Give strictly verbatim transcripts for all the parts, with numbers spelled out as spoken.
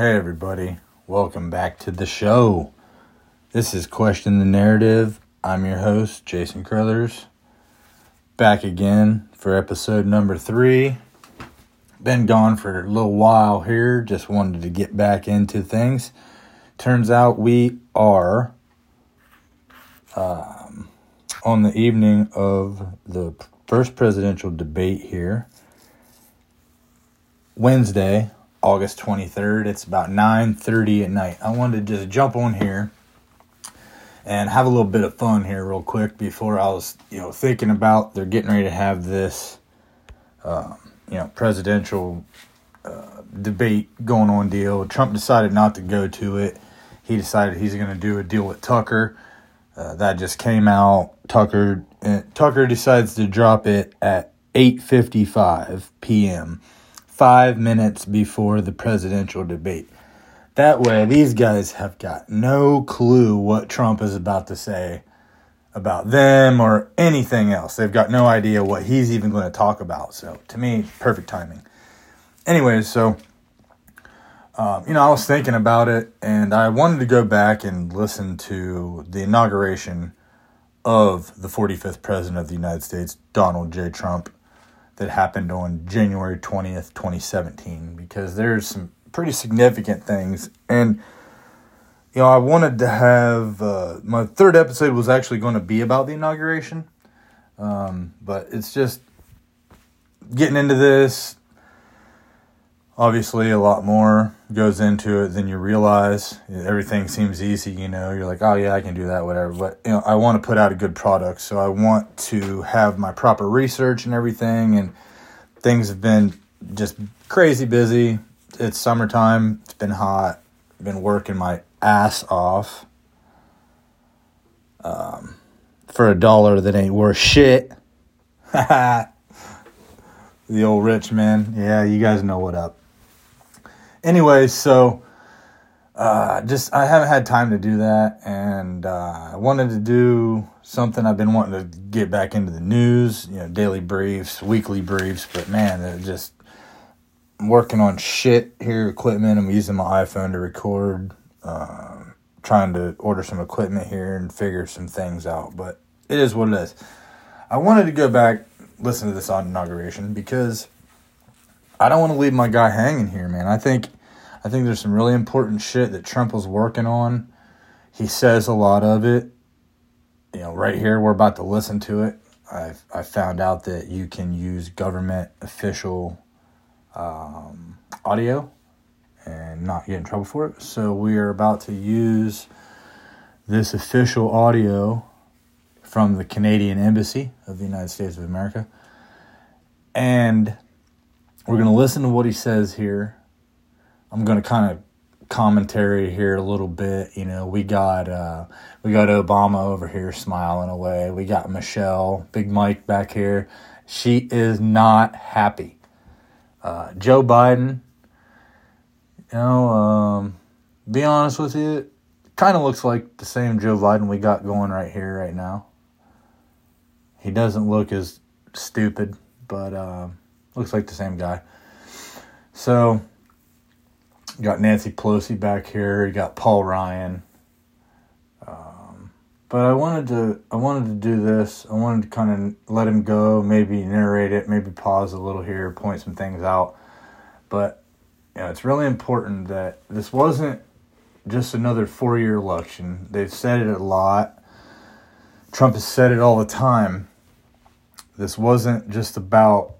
Hey everybody, welcome back to the show. This is Question the Narrative. I'm your host, Jason Crothers. Back again for episode number three. Been gone for a little while here, just wanted to get back into things. Turns out we are um, on the evening of the first presidential debate here. Wednesday, August twenty-third, it's about nine thirty at night. I wanted to just jump on here and have a little bit of fun here real quick before I was, you know, thinking about they're getting ready to have this, uh, you know, presidential uh, debate going on deal. Trump decided not to go to it. He decided he's going to do a deal with Tucker. Uh, that just came out. Tucker uh, Tucker decides to drop it at eight fifty-five p.m., five minutes before the presidential debate. That way, these guys have got no clue what Trump is about to say about them or anything else. They've got no idea what he's even going to talk about. So, to me, perfect timing. Anyways, so, um, you know, I was thinking about it, and I wanted to go back and listen to the inauguration of the forty-fifth President of the United States, Donald J. Trump, that happened on January twentieth, twenty seventeen, because there's some pretty significant things. And, you know, I wanted to have, uh, my third episode was actually going to be about the inauguration. Um, but it's just getting into this. Obviously, a lot more goes into it than you realize. Everything seems easy, you know. You're like, oh, yeah, I can do that, whatever. But, you know, I want to put out a good product, so I want to have my proper research and everything. And things have been just crazy busy. It's summertime. It's been hot. I've been working my ass off um, for a dollar that ain't worth shit. The old rich man. Yeah, you guys know what up. Anyway, so uh, just I haven't had time to do that, and uh, I wanted to do something. I've been wanting to get back into the news, you know, daily briefs, weekly briefs, but man, they're just I'm working on shit here, equipment. I'm using my iPhone to record, uh, trying to order some equipment here and figure some things out, but it is what it is. I wanted to go back, listen to this on inauguration, because I don't want to leave my guy hanging here, man. I think I think there's some really important shit that Trump was working on. He says a lot of it. You know, right here, we're about to listen to it. I've, I found out that you can use government official um, audio and not get in trouble for it. So we are about to use this official audio from the Canadian Embassy of the United States of America. And we're going to listen to what he says here. I'm going to kind of commentary here a little bit. You know, we got uh, we got Obama over here smiling away. We got Michelle, Big Mike back here. She is not happy. Uh, Joe Biden, you know, um, be honest with you, kind of looks like the same Joe Biden we got going right here right now. He doesn't look as stupid, but... Uh, Looks like the same guy. So, you got Nancy Pelosi back here. You got Paul Ryan. Um, but I wanted to, I wanted to do this. I wanted to kind of let him go. Maybe narrate it. Maybe pause a little here. Point some things out. But, you know, it's really important that this wasn't just another four-year election. They've said it a lot. Trump has said it all the time. This wasn't just about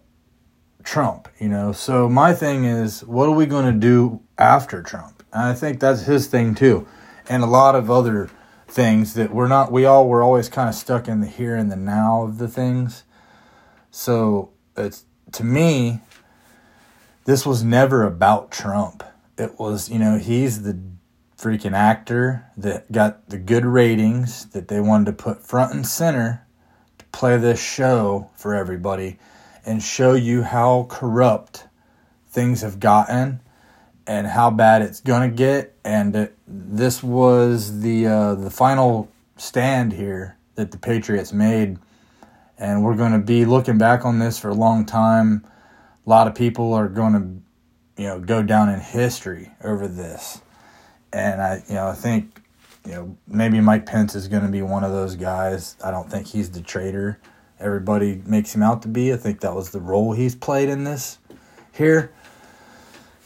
Trump, you know. So my thing is, what are we going to do after Trump? And I think that's his thing too, and a lot of other things that we're not. We all were always kind of stuck in the here and the now of the things. So it's to me, this was never about Trump. It was, you know, he's the freaking actor that got the good ratings that they wanted to put front and center to play this show for everybody and show you how corrupt things have gotten and how bad it's going to get. And it, this was the uh, the final stand here that the Patriots made. And we're going to be looking back on this for a long time. A lot of people are going to, you know, go down in history over this. And I, you know, I think, you know, maybe Mike Pence is going to be one of those guys. I don't think he's the traitor everybody makes him out to be. I think that was the role he's played in this here.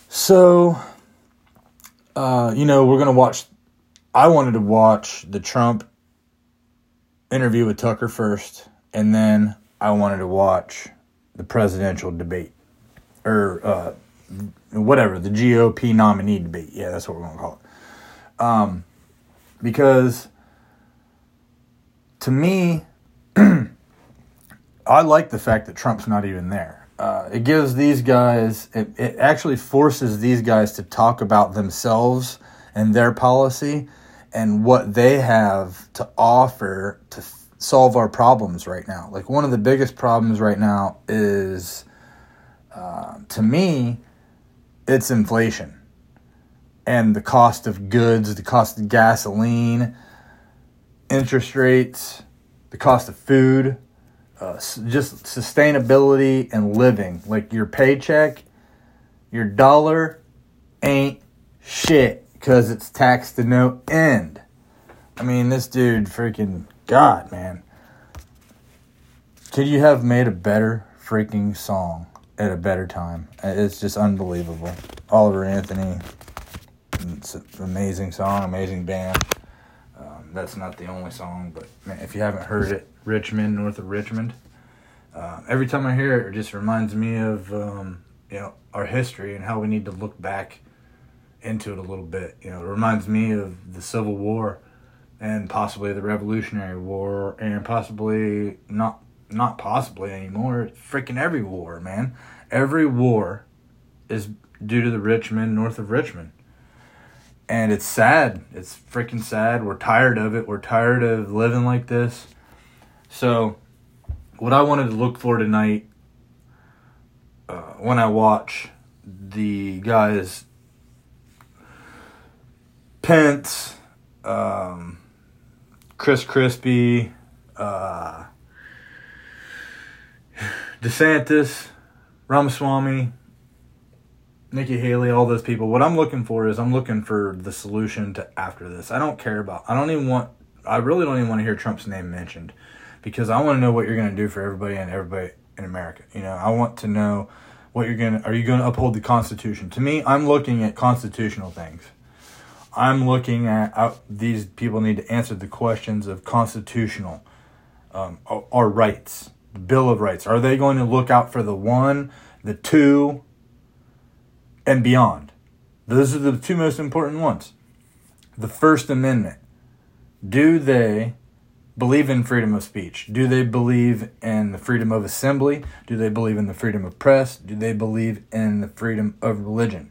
So, uh, you know, we're going to watch. I wanted to watch the Trump interview with Tucker first, and then I wanted to watch the presidential debate, or uh, whatever, the G O P nominee debate. Yeah, that's what we're going to call it. Um, because to me, I like the fact that Trump's not even there. Uh, it gives these guys, it, it actually forces these guys to talk about themselves and their policy and what they have to offer to f- solve our problems right now. Like, one of the biggest problems right now is, uh, to me, it's inflation and the cost of goods, the cost of gasoline, interest rates, the cost of food. Uh, just sustainability and living. Like, your paycheck, your dollar ain't shit because it's taxed to no end. I mean, this dude, freaking God, man. Could you have made a better freaking song at a better time? It's just unbelievable. Oliver Anthony, it's an amazing song, amazing band. Um, that's not the only song, but man, if you haven't heard it, Richmond, north of Richmond. Uh, every time I hear it, it just reminds me of, um, you know, our history and how we need to look back into it a little bit. You know, it reminds me of the Civil War and possibly the Revolutionary War and possibly not, not possibly anymore. Freaking every war, man. Every war is due to the Richmond, north of Richmond. And it's sad. It's freaking sad. We're tired of it. We're tired of living like this. So, what I wanted to look for tonight, uh, when I watch the guys, Pence, um, Chris Christie, uh, DeSantis, Ramaswamy, Nikki Haley, all those people, what I'm looking for is I'm looking for the solution to after this. I don't care about, I don't even want, I really don't even want to hear Trump's name mentioned. Because I want to know what you're going to do for everybody and everybody in America. You know, I want to know what you're going to... Are you going to uphold the Constitution? To me, I'm looking at constitutional things. I'm looking at... I, these people need to answer the questions of constitutional... Um, our rights. The Bill of Rights. Are they going to look out for the one, the two, and beyond? Those are the two most important ones. The First Amendment. Do they... believe in freedom of speech? Do they believe in the freedom of assembly? Do they believe in the freedom of press? Do they believe in the freedom of religion?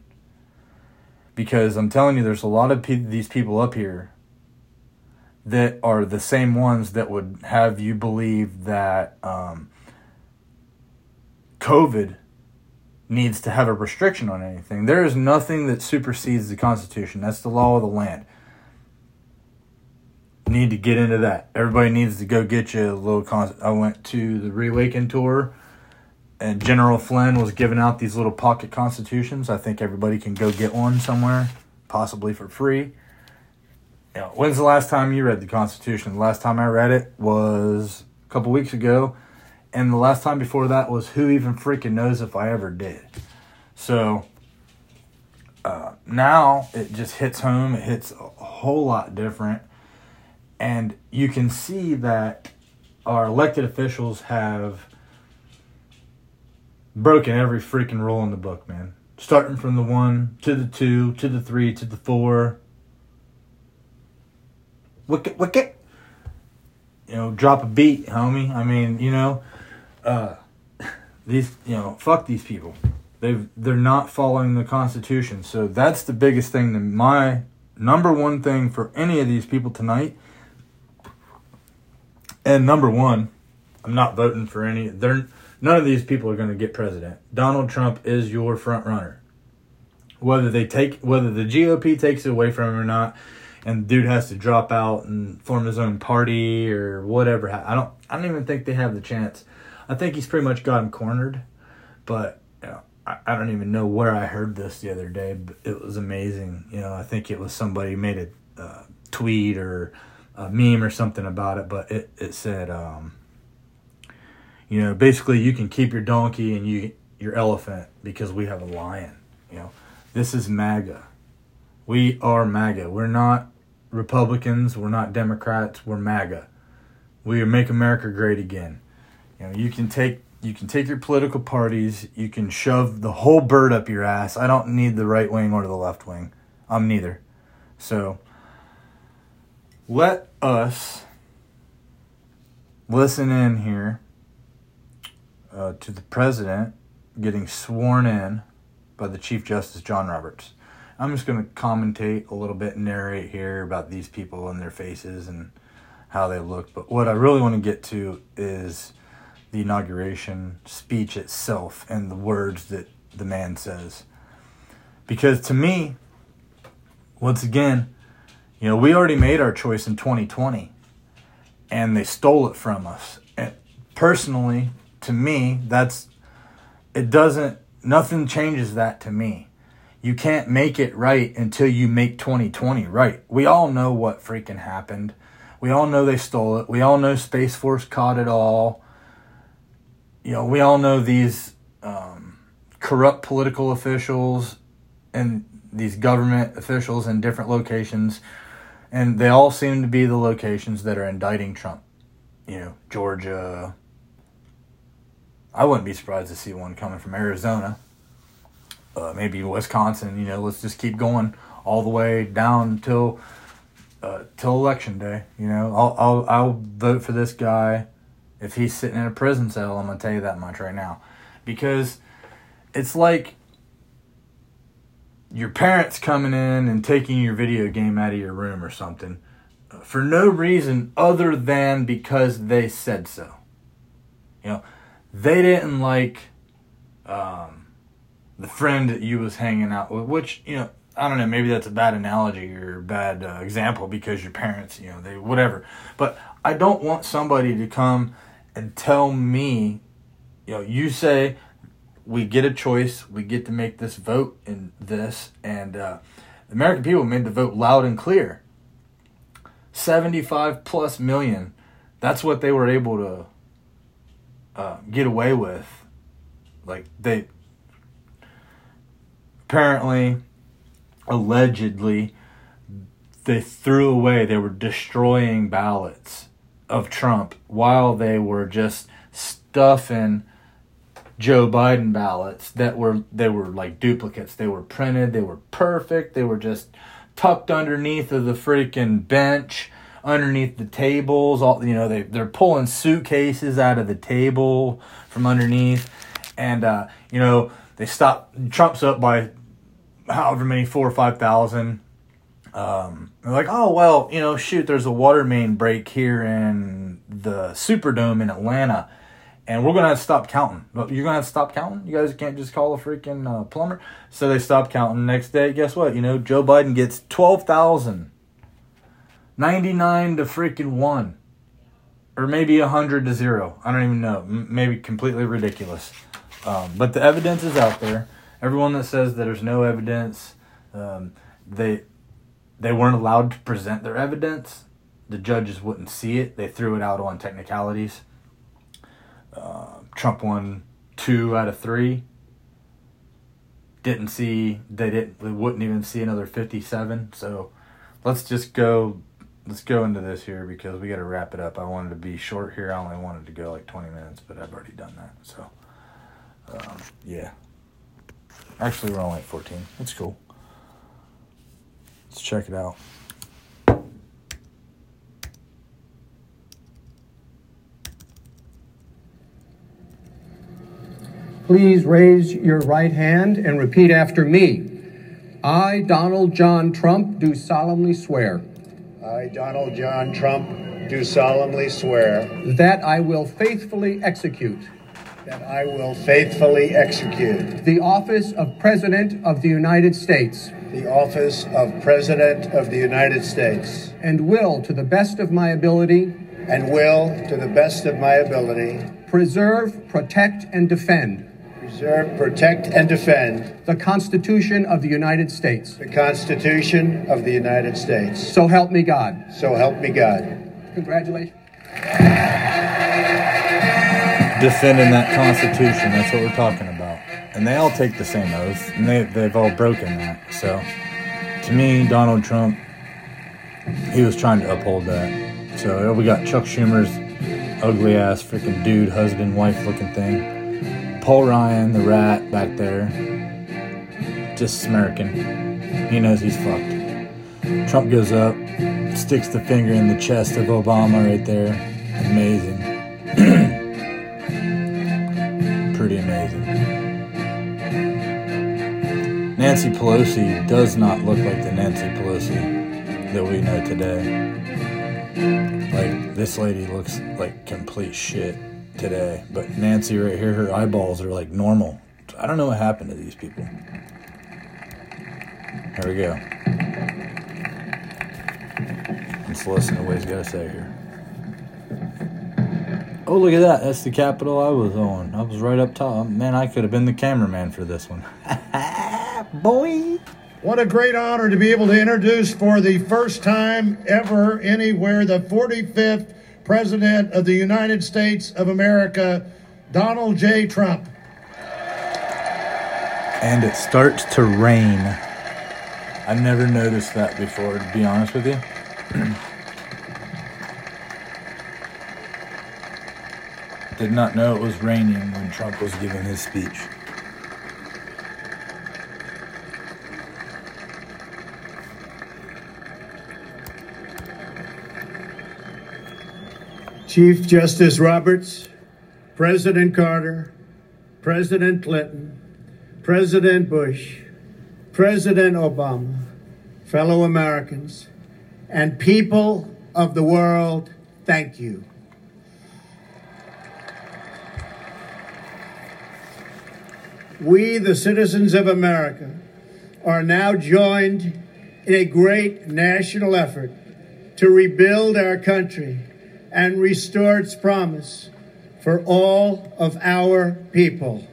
Because I'm telling you, there's a lot of pe- these people up here that are the same ones that would have you believe that um, COVID needs to have a restriction on anything. There is nothing that supersedes the Constitution. That's the law of the land. Need to get into that. Everybody needs to go get you a little con- I went to the Reawaken tour, and General Flynn was giving out these little pocket constitutions. I think everybody can go get one somewhere, possibly for free. You know, when's the last time you read the Constitution? The last time I read it was a couple weeks ago, and the last time before that was who even freaking knows if I ever did. So uh, now it just hits home. It hits a whole lot different. And you can see that our elected officials have broken every freaking rule in the book, man. Starting from the one, to the two, to the three, to the four. Wicket, wicket. You know, drop a beat, homie. I mean, you know, uh, these, you know, fuck these people. They've, they're not following the Constitution. So that's the biggest thing. That my number one thing for any of these people tonight. And number one, I'm not voting for any. They're, none of these people are going to get president. Donald Trump is your front runner. Whether they take, whether the G O P takes it away from him or not, and the dude has to drop out and form his own party or whatever. I don't. I don't even think they have the chance. I think he's pretty much got him cornered. But you know, I, I don't even know where I heard this the other day, but it was amazing. You know, I think it was somebody made a uh, tweet or a meme or something about it, but it, it said, um, you know, basically you can keep your donkey and you your elephant because we have a lion. You know, this is MAGA. We are MAGA. We're not Republicans. We're not Democrats. We're MAGA. We are Make America Great Again. You know, you can take you can take your political parties. You can shove the whole bird up your ass. I don't need the right wing or the left wing. I'm neither. So let us listen in here uh, to the president getting sworn in by the Chief Justice John Roberts. I'm just going to commentate a little bit and narrate here about these people and their faces and how they look. But what I really want to get to is the inauguration speech itself and the words that the man says. Because to me, once again, you know, we already made our choice in twenty twenty and they stole it from us. And personally, to me, that's, it doesn't, nothing changes that to me. You can't make it right until you make twenty twenty right. We all know what freaking happened. We all know they stole it. We all know Space Force caught it all. You know, we all know these um, corrupt political officials and these government officials in different locations. And they all seem to be the locations that are indicting Trump. You know, Georgia. I wouldn't be surprised to see one coming from Arizona. Uh, maybe Wisconsin, you know, let's just keep going all the way down until uh, till election day. You know, I'll, I'll I'll vote for this guy if he's sitting in a prison cell. I'm going to tell you that much right now. Because it's like your parents coming in and taking your video game out of your room or something for no reason other than because they said so. You know, they didn't like... Um, the friend that you was hanging out with, which, you know, I don't know, maybe that's a bad analogy or bad uh, example because your parents, you know, they, whatever. But I don't want somebody to come and tell me, you know, you say we get a choice, we get to make this vote in this, and uh, the American people made the vote loud and clear. seventy-five plus million, that's what they were able to uh, get away with. Like, they... Apparently, allegedly, they threw away, they were destroying ballots of Trump while they were just stuffing Joe Biden ballots that were, they were like duplicates. They were printed, they were perfect, they were just tucked underneath of the freaking bench, underneath the tables. All, you know, they, they're pulling suitcases out of the table from underneath. And, uh, you know, they stopped, Trump's up by however many, four or five thousand. Um, they're like, oh, well, you know, shoot, there's a water main break here in the Superdome in Atlanta. And we're going to have to stop counting. You're going to have to stop counting? You guys can't just call a freaking uh, plumber? So they stopped counting. Next day, guess what? You know, Joe Biden gets twelve thousand. ninety-nine to freaking one. Or maybe one hundred to zero. I don't even know. M- maybe completely ridiculous. Um, but the evidence is out there. Everyone that says that there's no evidence, um, they they weren't allowed to present their evidence. The judges wouldn't see it. They threw it out on technicalities. Uh, Trump won two out of three. Didn't see, they didn't, they wouldn't even see another fifty-seven. So let's just go, let's go into this here because we got to wrap it up. I wanted to be short here. I only wanted to go like twenty minutes, but I've already done that, so... Um, yeah. Actually, we're only at fourteen. That's cool. Let's check it out. Please raise your right hand and repeat after me. I, Donald John Trump, do solemnly swear. I, Donald John Trump, do solemnly swear. That I will faithfully execute. That I will faithfully execute. The office of President of the United States. The office of President of the United States. And will, to the best of my ability. And will, to the best of my ability. Preserve, protect, and defend. preserve, protect, and defend the Constitution of the United States. The Constitution of the United States. So help me God. So help me God. Congratulations. Defending that Constitution, that's what we're talking about. And they all take the same oath, and they, they've all broken that. So, to me, Donald Trump, he was trying to uphold that. So, we got Chuck Schumer's ugly-ass freaking dude, husband, wife-looking thing. Paul Ryan, the rat back there, just smirking. He knows he's fucked. Trump goes up, sticks the finger in the chest of Obama right there. Amazing. Pretty amazing. Nancy Pelosi does not look like the Nancy Pelosi that we know today. Like, this lady looks like complete shit today. But Nancy right here, her eyeballs are like normal. I don't know what happened to these people. Here we go. Let's listen to what he's got to say here. Oh, look at that. That's the Capitol I was on. I was right up top. Man, I could have been the cameraman for this one. Boy. What a great honor to be able to introduce for the first time ever anywhere the forty-fifth President of the United States of America, Donald J. Trump. And it starts to rain. I never noticed that before, to be honest with you. Did not know it was raining when Trump was giving his speech. Chief Justice Roberts, President Carter, President Clinton, President Bush, President Obama, fellow Americans, and people of the world, thank you. We, the citizens of America, are now joined in a great national effort to rebuild our country and restore its promise for all of our people.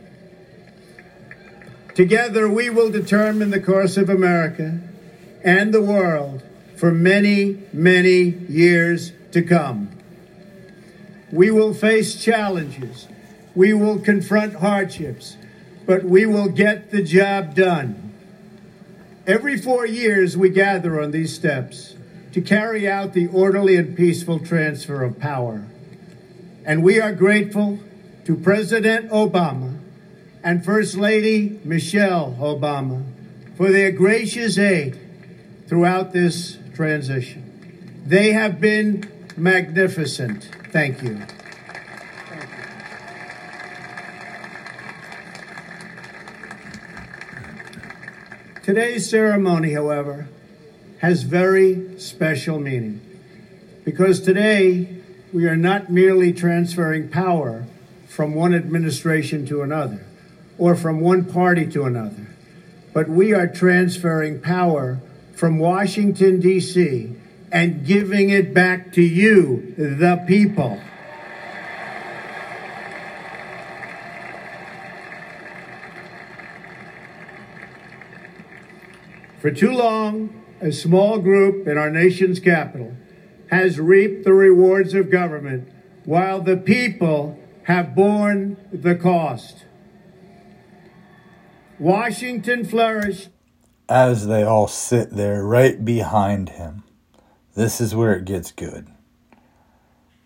Together, we will determine the course of America and the world for many, many years to come. We will face challenges. We will confront hardships, but we will get the job done. Every four years, we gather on these steps to carry out the orderly and peaceful transfer of power. And we are grateful to President Obama and First Lady Michelle Obama for their gracious aid throughout this transition. They have been magnificent. Thank you. Today's ceremony, however, has very special meaning, because today we are not merely transferring power from one administration to another or from one party to another, but we are transferring power from Washington, D C and giving it back to you, the people. For too long, a small group in our nation's capital has reaped the rewards of government while the people have borne the cost. Washington flourished. As they all sit there right behind him, this is where it gets good.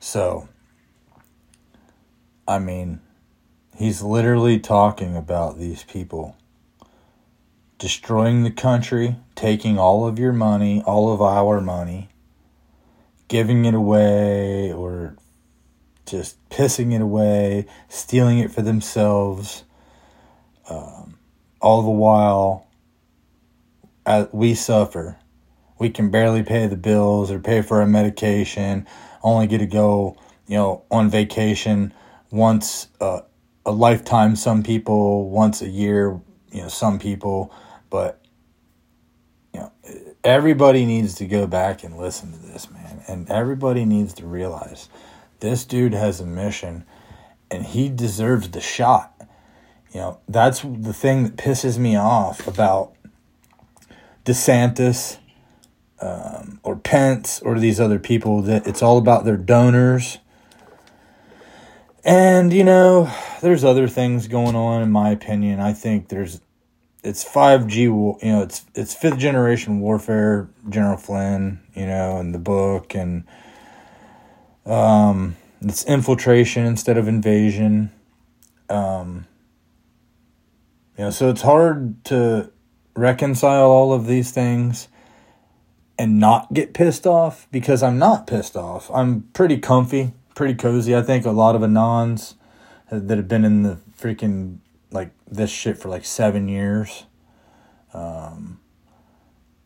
So, I mean, he's literally talking about these people destroying the country, taking all of your money, all of our money, giving it away, or just pissing it away, stealing it for themselves. Um, all the while, as we suffer. We can barely pay the bills or pay for our medication, only get to go, you know, on vacation once uh, a lifetime, some people, once a year, you know, some people. But, you know, everybody needs to go back and listen to this, man. And everybody needs to realize this dude has a mission and he deserves the shot. You know, that's the thing that pisses me off about DeSantis um, or Pence or these other people, that it's all about their donors. And, you know, there's other things going on, in my opinion. I think there's, it's five G, you know, it's it's fifth generation warfare, General Flynn, you know, and the book, and um, it's infiltration instead of invasion. Um, you know, so it's hard to reconcile all of these things and not get pissed off, because I'm not pissed off. I'm pretty comfy, pretty cozy. I think a lot of Anons that have been in the freaking, like, this shit for like seven years, um,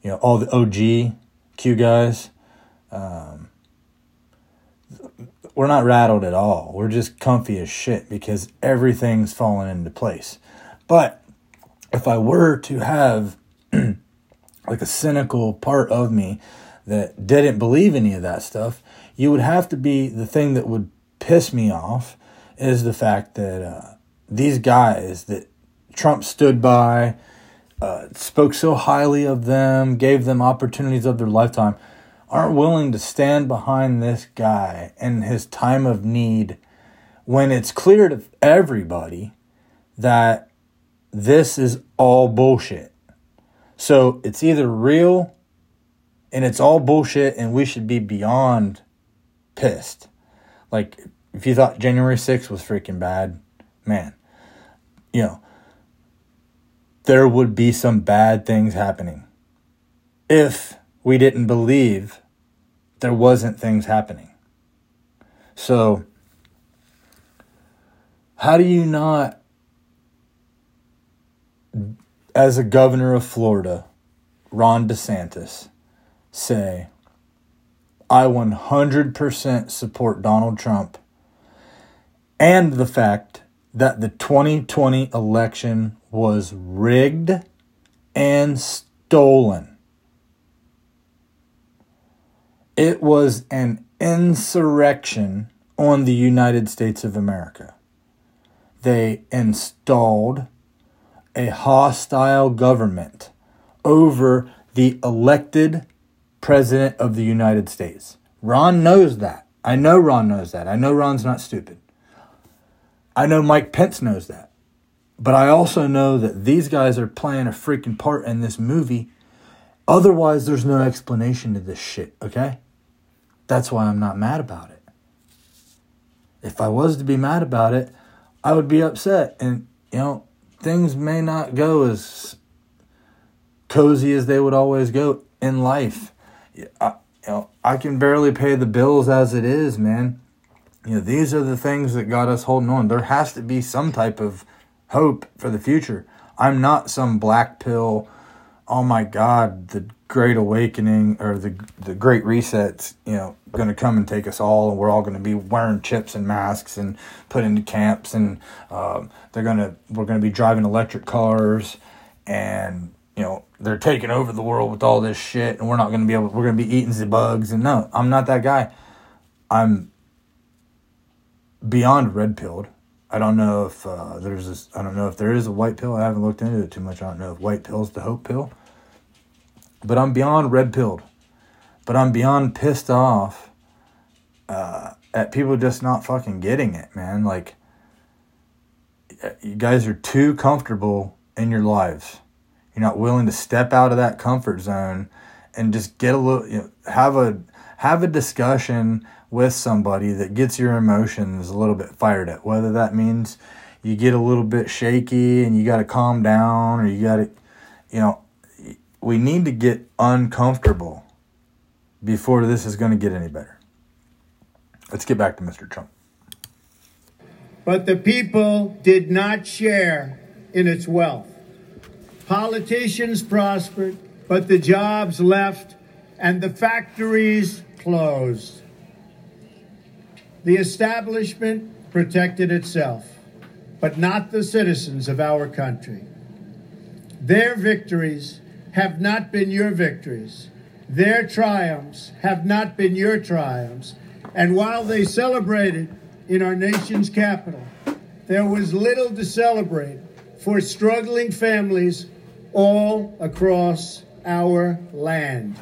you know, all the O G Q guys, um, we're not rattled at all. We're just comfy as shit because everything's fallen into place. But if I were to have like a cynical part of me that didn't believe any of that stuff, you would have to be, the thing that would piss me off is the fact that uh, these guys that Trump stood by, uh, spoke so highly of them, gave them opportunities of their lifetime, aren't willing to stand behind this guy in his time of need, when it's clear to everybody that this is all bullshit. So it's either real and it's all bullshit, and we should be beyond pissed. Like, if you thought January sixth was freaking bad, man, you know, there would be some bad things happening if we didn't believe there wasn't things happening. So how do you not, as a governor of Florida, Ron DeSantis, say, I one hundred percent support Donald Trump and the fact that the twenty twenty election was rigged and stolen? It was an insurrection on the United States of America. They installed a hostile government over the elected president of the United States. Ron knows that. I know Ron knows that. I know Ron's not stupid. I know Mike Pence knows that. But I also know that these guys are playing a freaking part in this movie. Otherwise, there's no explanation to this shit, okay? That's why I'm not mad about it. If I was to be mad about it, I would be upset. And, you know, things may not go as cozy as they would always go in life. I, you know, I can barely pay the bills as it is, man. You know, these are the things that got us holding on. There has to be some type of hope for the future. I'm not some black pill, oh my God, the Great Awakening or the the Great Reset's, you know, going to come and take us all, and we're all going to be wearing chips and masks and put into camps, and um, they're going to we're going to be driving electric cars, and, you know, they're taking over the world with all this shit, and we're not going to be able we're going to be eating the bugs. And no, I'm not that guy. I'm beyond red pilled. I don't know if uh, there's this, I don't know if there is a white pill. I haven't looked into it too much. I don't know if white pill's the hope pill. But I'm beyond red pilled. But I'm beyond pissed off uh, at people just not fucking getting it, man. Like, you guys are too comfortable in your lives. You're not willing to step out of that comfort zone and just get a little, you know, have a have a discussion with somebody that gets your emotions a little bit fired up, whether that means you get a little bit shaky and you got to calm down, or you got to, you know, we need to get uncomfortable before this is going to get any better. Let's get back to Mister Trump. But the people did not share in its wealth. Politicians prospered, but the jobs left and the factories closed. The establishment protected itself, but not the citizens of our country. Their victories have not been your victories. Their triumphs have not been your triumphs. And while they celebrated in our nation's capital, there was little to celebrate for struggling families all across our land.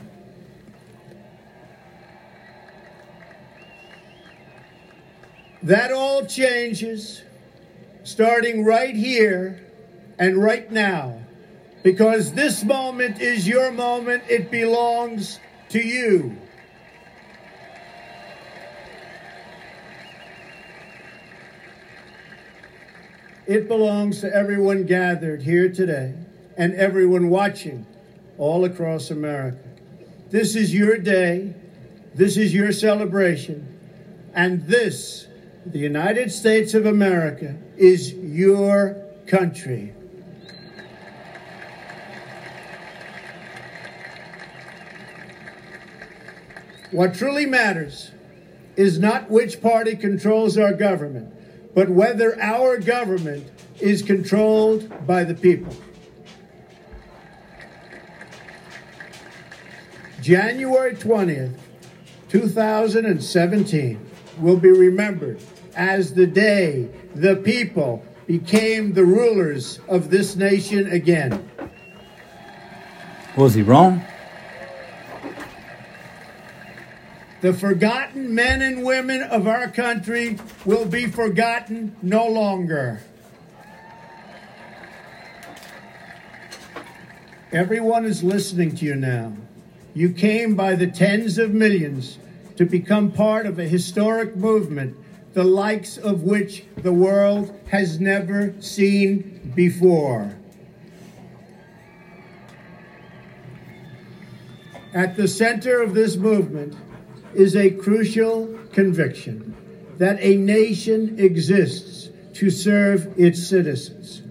That all changes starting right here and right now, because this moment is your moment. It belongs to you. It belongs to everyone gathered here today and everyone watching all across America. This is your day. This is your celebration. And this, the United States of America, is your country. What truly matters is not which party controls our government, but whether our government is controlled by the people. January twentieth, two thousand seventeen will be remembered as the day the people became the rulers of this nation again. Was he wrong? The forgotten men and women of our country will be forgotten no longer. Everyone is listening to you now. You came by the tens of millions to become part of a historic movement, the likes of which the world has never seen before. At the center of this movement is a crucial conviction that a nation exists to serve its citizens.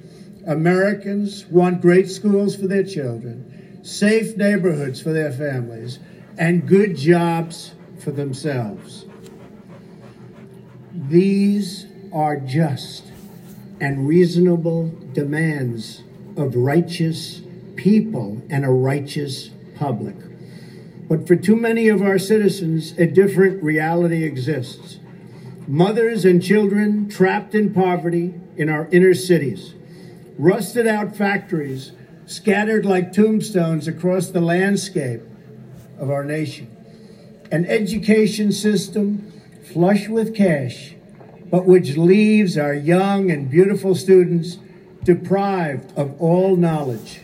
Americans want great schools for their children, safe neighborhoods for their families, and good jobs for themselves. These are just and reasonable demands of righteous people and a righteous public. But for too many of our citizens, a different reality exists. Mothers and children trapped in poverty in our inner cities. Rusted out factories scattered like tombstones across the landscape of our nation. An education system flush with cash, but which leaves our young and beautiful students deprived of all knowledge.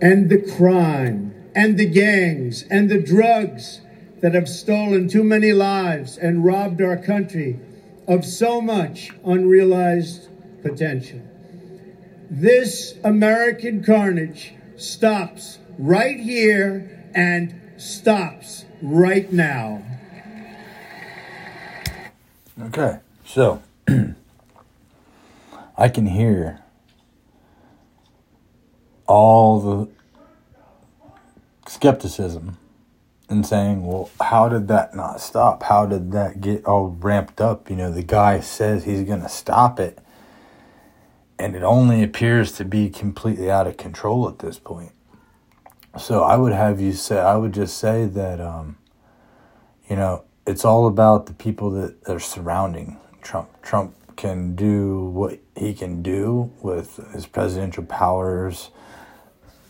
And the crime, and the gangs, and the drugs that have stolen too many lives and robbed our country of so much unrealized potential. This American carnage stops right here and stops right now. Okay, so I can hear all the skepticism and saying, well, how did that not stop? How did that get all ramped up? You know, the guy says he's going to stop it, and it only appears to be completely out of control at this point. So I would have you say, I would just say that, um, you know, it's all about the people that are surrounding Trump. Trump can do what he can do with his presidential powers,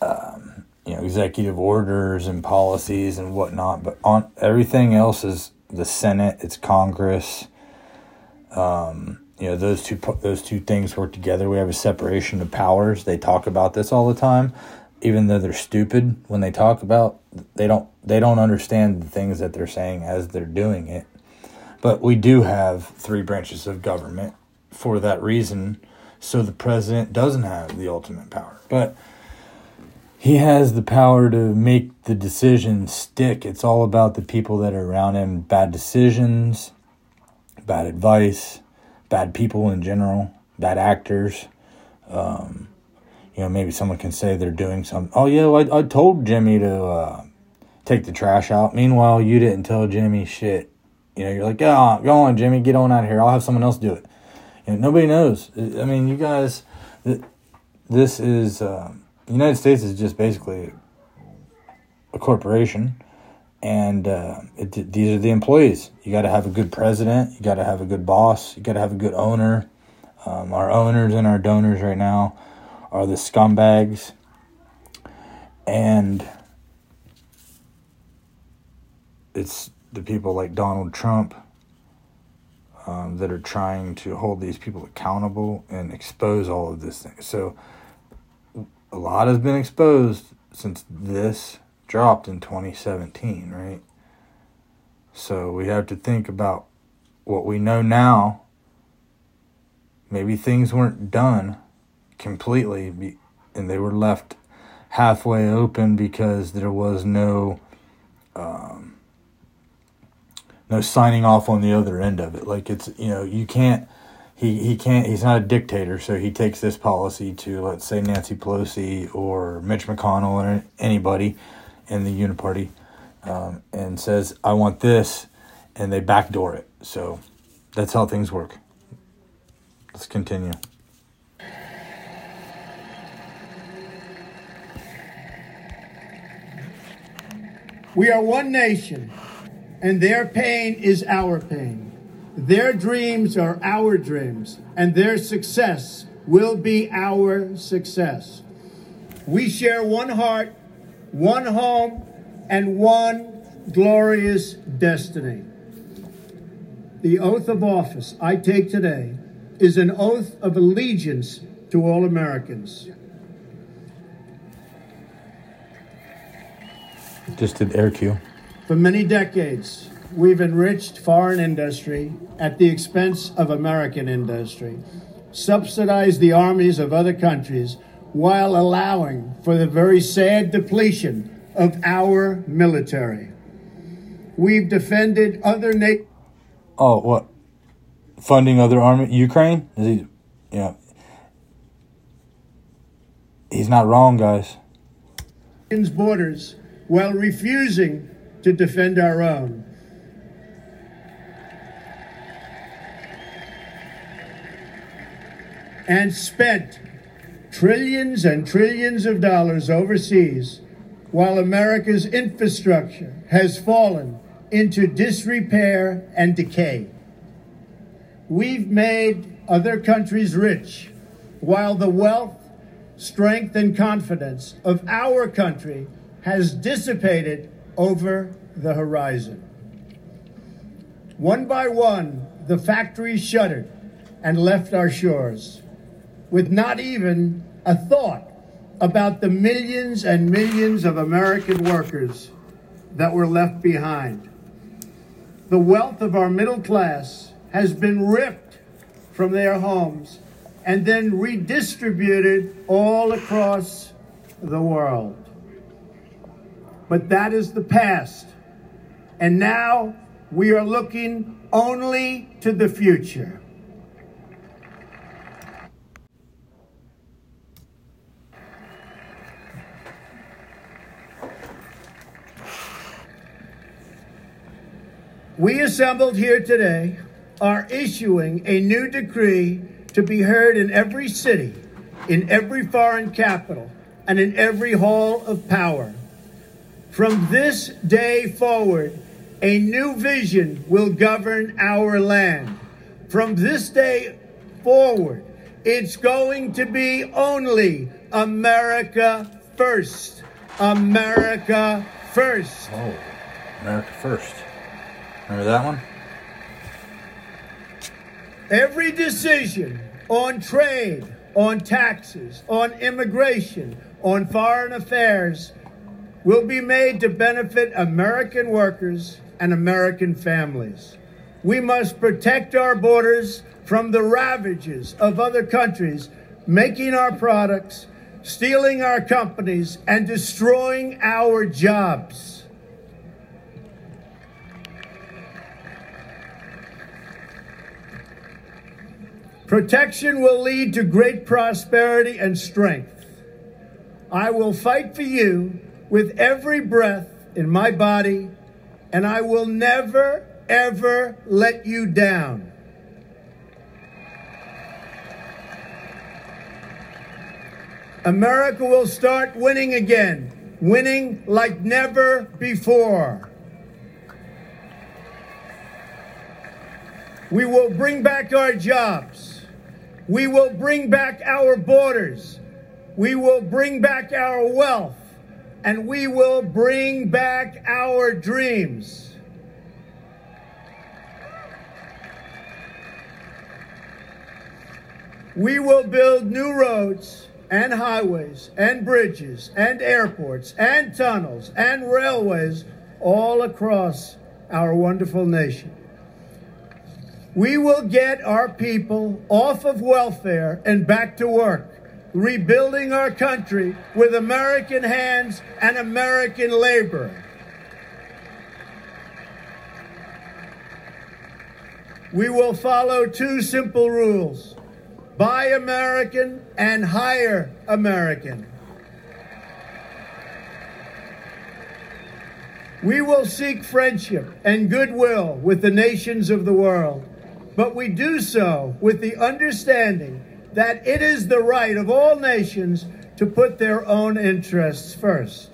um, you know, executive orders and policies and whatnot, but on everything else is the Senate, it's Congress. Um, you know, those two those two things work together. We have a separation of powers. They talk about this all the time, even though they're stupid when they talk about. They don't they don't understand the things that they're saying as they're doing it. But we do have three branches of government for that reason, so the president doesn't have the ultimate power, but he has the power to make the decisions stick. It's all about the people that are around him. Bad decisions, bad advice, bad people in general, bad actors. Um, you know, maybe someone can say they're doing something. Oh, yeah, well, I, I told Jimmy to uh, take the trash out. Meanwhile, you didn't tell Jimmy shit. You know, you're like, oh, go on, Jimmy, get on out of here. I'll have someone else do it. You know, nobody knows. I mean, you guys, this is... Uh, The United States is just basically a corporation, and uh, it, these are the employees. You got to have a good president. You got to have a good boss. You got to have a good owner. Um, our owners and our donors right now are the scumbags. And it's the people like Donald Trump um, that are trying to hold these people accountable and expose all of this thing. So a lot has been exposed since this dropped in twenty seventeen, right? So we have to think about what we know now. Maybe things weren't done completely and they were left halfway open because there was no um, no signing off on the other end of it. Like, it's, you know, you can't, he, he can't, he's not a dictator, so he takes this policy to, let's say, Nancy Pelosi or Mitch McConnell or anybody in the Uniparty um, and says, I want this, and they backdoor it. So that's how things work. Let's continue. We are one nation, and their pain is our pain. Their dreams are our dreams, and their success will be our success. We share one heart, one home, and one glorious destiny. The oath of office I take today is an oath of allegiance to all Americans. Just did air cue. For many decades, we've enriched foreign industry at the expense of American industry, subsidized the armies of other countries while allowing for the very sad depletion of our military. We've defended other nations. Oh, what? Funding other army? Ukraine? Is he? Yeah. He's not wrong, guys. Borders, while refusing to defend our own. And spent trillions and trillions of dollars overseas, while America's infrastructure has fallen into disrepair and decay. We've made other countries rich, while the wealth, strength, and confidence of our country has dissipated over the horizon. One by one, the factories shuttered and left our shores, with not even a thought about the millions and millions of American workers that were left behind. The wealth of our middle class has been ripped from their homes and then redistributed all across the world. But that is the past. And now we are looking only to the future. We assembled here today are issuing a new decree to be heard in every city, in every foreign capital, and in every hall of power. From this day forward, a new vision will govern our land. From this day forward, it's going to be only America first. America first. Oh, America first. Remember that one? Every decision on trade, on taxes, on immigration, on foreign affairs will be made to benefit American workers and American families. We must protect our borders from the ravages of other countries making our products, stealing our companies, and destroying our jobs. Protection will lead to great prosperity and strength. I will fight for you with every breath in my body, and I will never, ever let you down. America will start winning again, winning like never before. We will bring back our jobs. We will bring back our borders. We will bring back our wealth. And we will bring back our dreams. We will build new roads and highways and bridges and airports and tunnels and railways all across our wonderful nation. We will get our people off of welfare and back to work, rebuilding our country with American hands and American labor. We will follow two simple rules: buy American and hire American. We will seek friendship and goodwill with the nations of the world, but we do so with the understanding that it is the right of all nations to put their own interests first.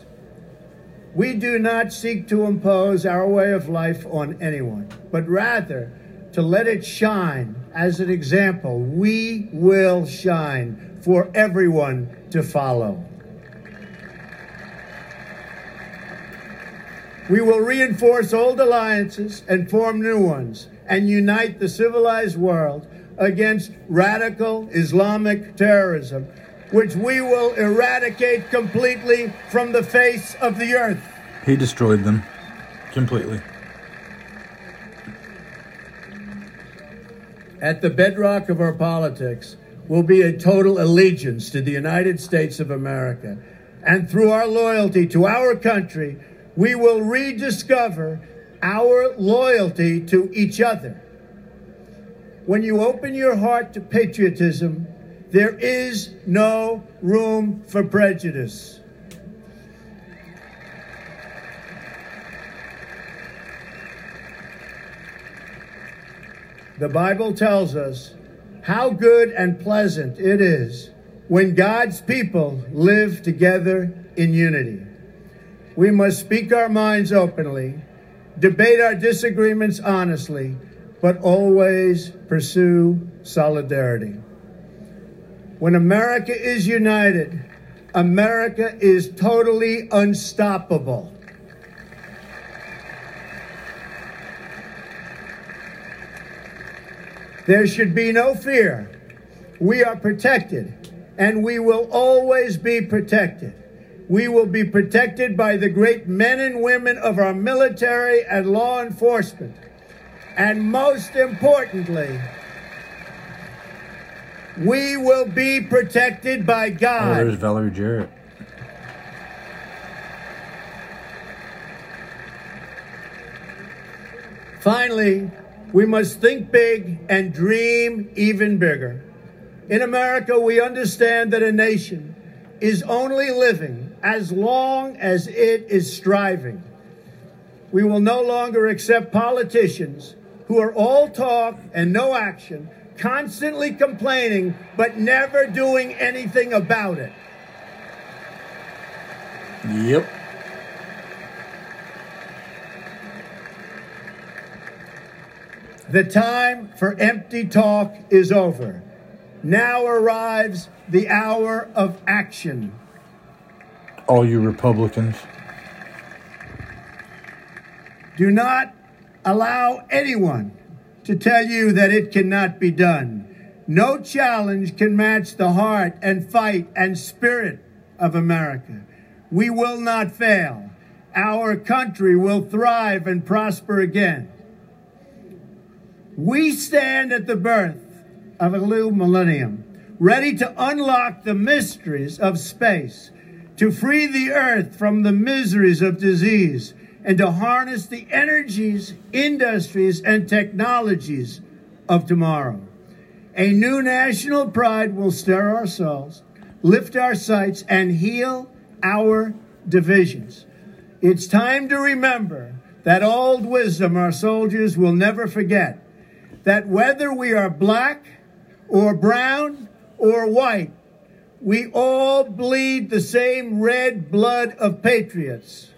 We do not seek to impose our way of life on anyone, but rather to let it shine as an example. We will shine for everyone to follow. We will reinforce old alliances and form new ones, and unite the civilized world against radical Islamic terrorism, which we will eradicate completely from the face of the earth. He destroyed them completely. At the bedrock of our politics will be a total allegiance to the United States of America. And through our loyalty to our country, we will rediscover our loyalty to each other. When you open your heart to patriotism, there is no room for prejudice. The Bible tells us how good and pleasant it is when God's people live together in unity. We must speak our minds openly, debate our disagreements honestly, but always pursue solidarity. When America is united, America is totally unstoppable. There should be no fear. We are protected, and we will always be protected. We will be protected by the great men and women of our military and law enforcement. And most importantly, we will be protected by God. Oh, there's Valerie Jarrett. Finally, we must think big and dream even bigger. In America, we understand that a nation is only living as long as it is striving. We will no longer accept politicians who are all talk and no action, constantly complaining, but never doing anything about it. Yep. The time for empty talk is over. Now arrives the hour of action. All you Republicans. Do not allow anyone to tell you that it cannot be done. No challenge can match the heart and fight and spirit of America. We will not fail. Our country will thrive and prosper again. We stand at the birth of a new millennium, ready to unlock the mysteries of space, to free the earth from the miseries of disease, and to harness the energies, industries, and technologies of tomorrow. A new national pride will stir our souls, lift our sights, and heal our divisions. It's time to remember that old wisdom our soldiers will never forget, that whether we are black or brown or white, we all bleed the same red blood of patriots.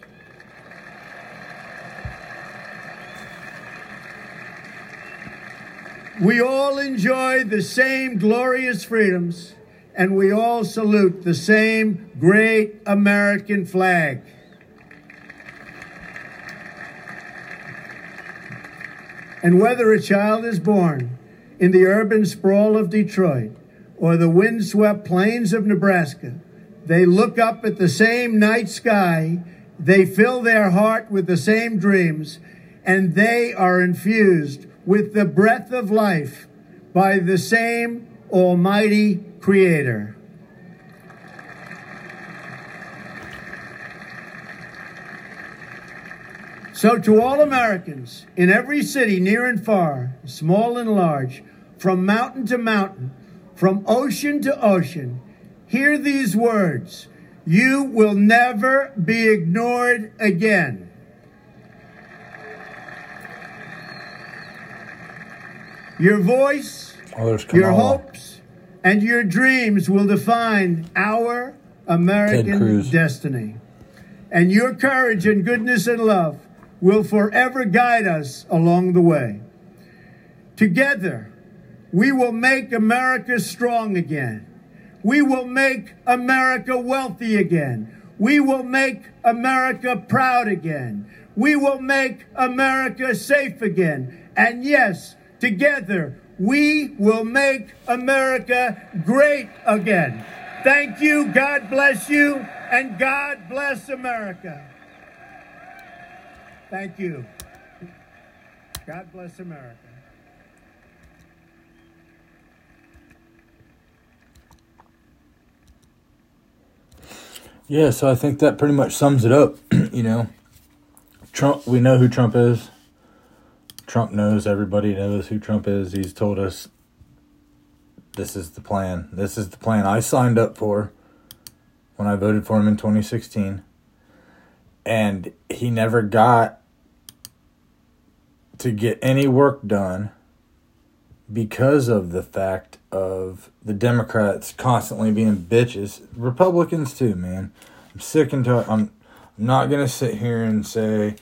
We all enjoy the same glorious freedoms, and we all salute the same great American flag. And whether a child is born in the urban sprawl of Detroit or the windswept plains of Nebraska, they look up at the same night sky, they fill their heart with the same dreams, and they are infused with the breath of life by the same almighty Creator. So to all Americans in every city, near and far, small and large, from mountain to mountain, from ocean to ocean, hear these words: you will never be ignored again. Your voice, oh, your hopes, and your dreams will define our American destiny. And your courage and goodness and love will forever guide us along the way. Together, we will make America strong again. We will make America wealthy again. We will make America proud again. We will make America safe again. And yes, together, we will make America great again. Thank you, God bless you, and God bless America. Thank you. God bless America. Yeah, so I think that pretty much sums it up, you know. Trump, we know who Trump is. Trump knows, everybody knows who Trump is. He's told us this is the plan. This is the plan I signed up for when I voted for him in twenty sixteen. And he never got to get any work done because of the fact of the Democrats constantly being bitches. Republicans too, man. I'm sick and tired. I'm, I'm not going to sit here and say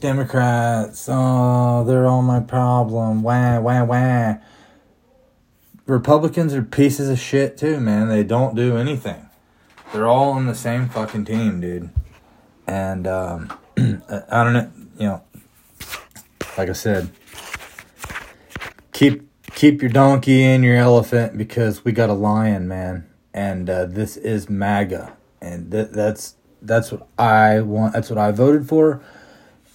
Democrats, oh, they're all my problem. Wah, wah, wah. Republicans are pieces of shit too, man. They don't do anything. They're all on the same fucking team, dude. And um, I don't know, you know, like I said, keep keep your donkey and your elephant, because we got a lion, man. And uh, this is MAGA, and th- that's that's what I want. That's what I voted for.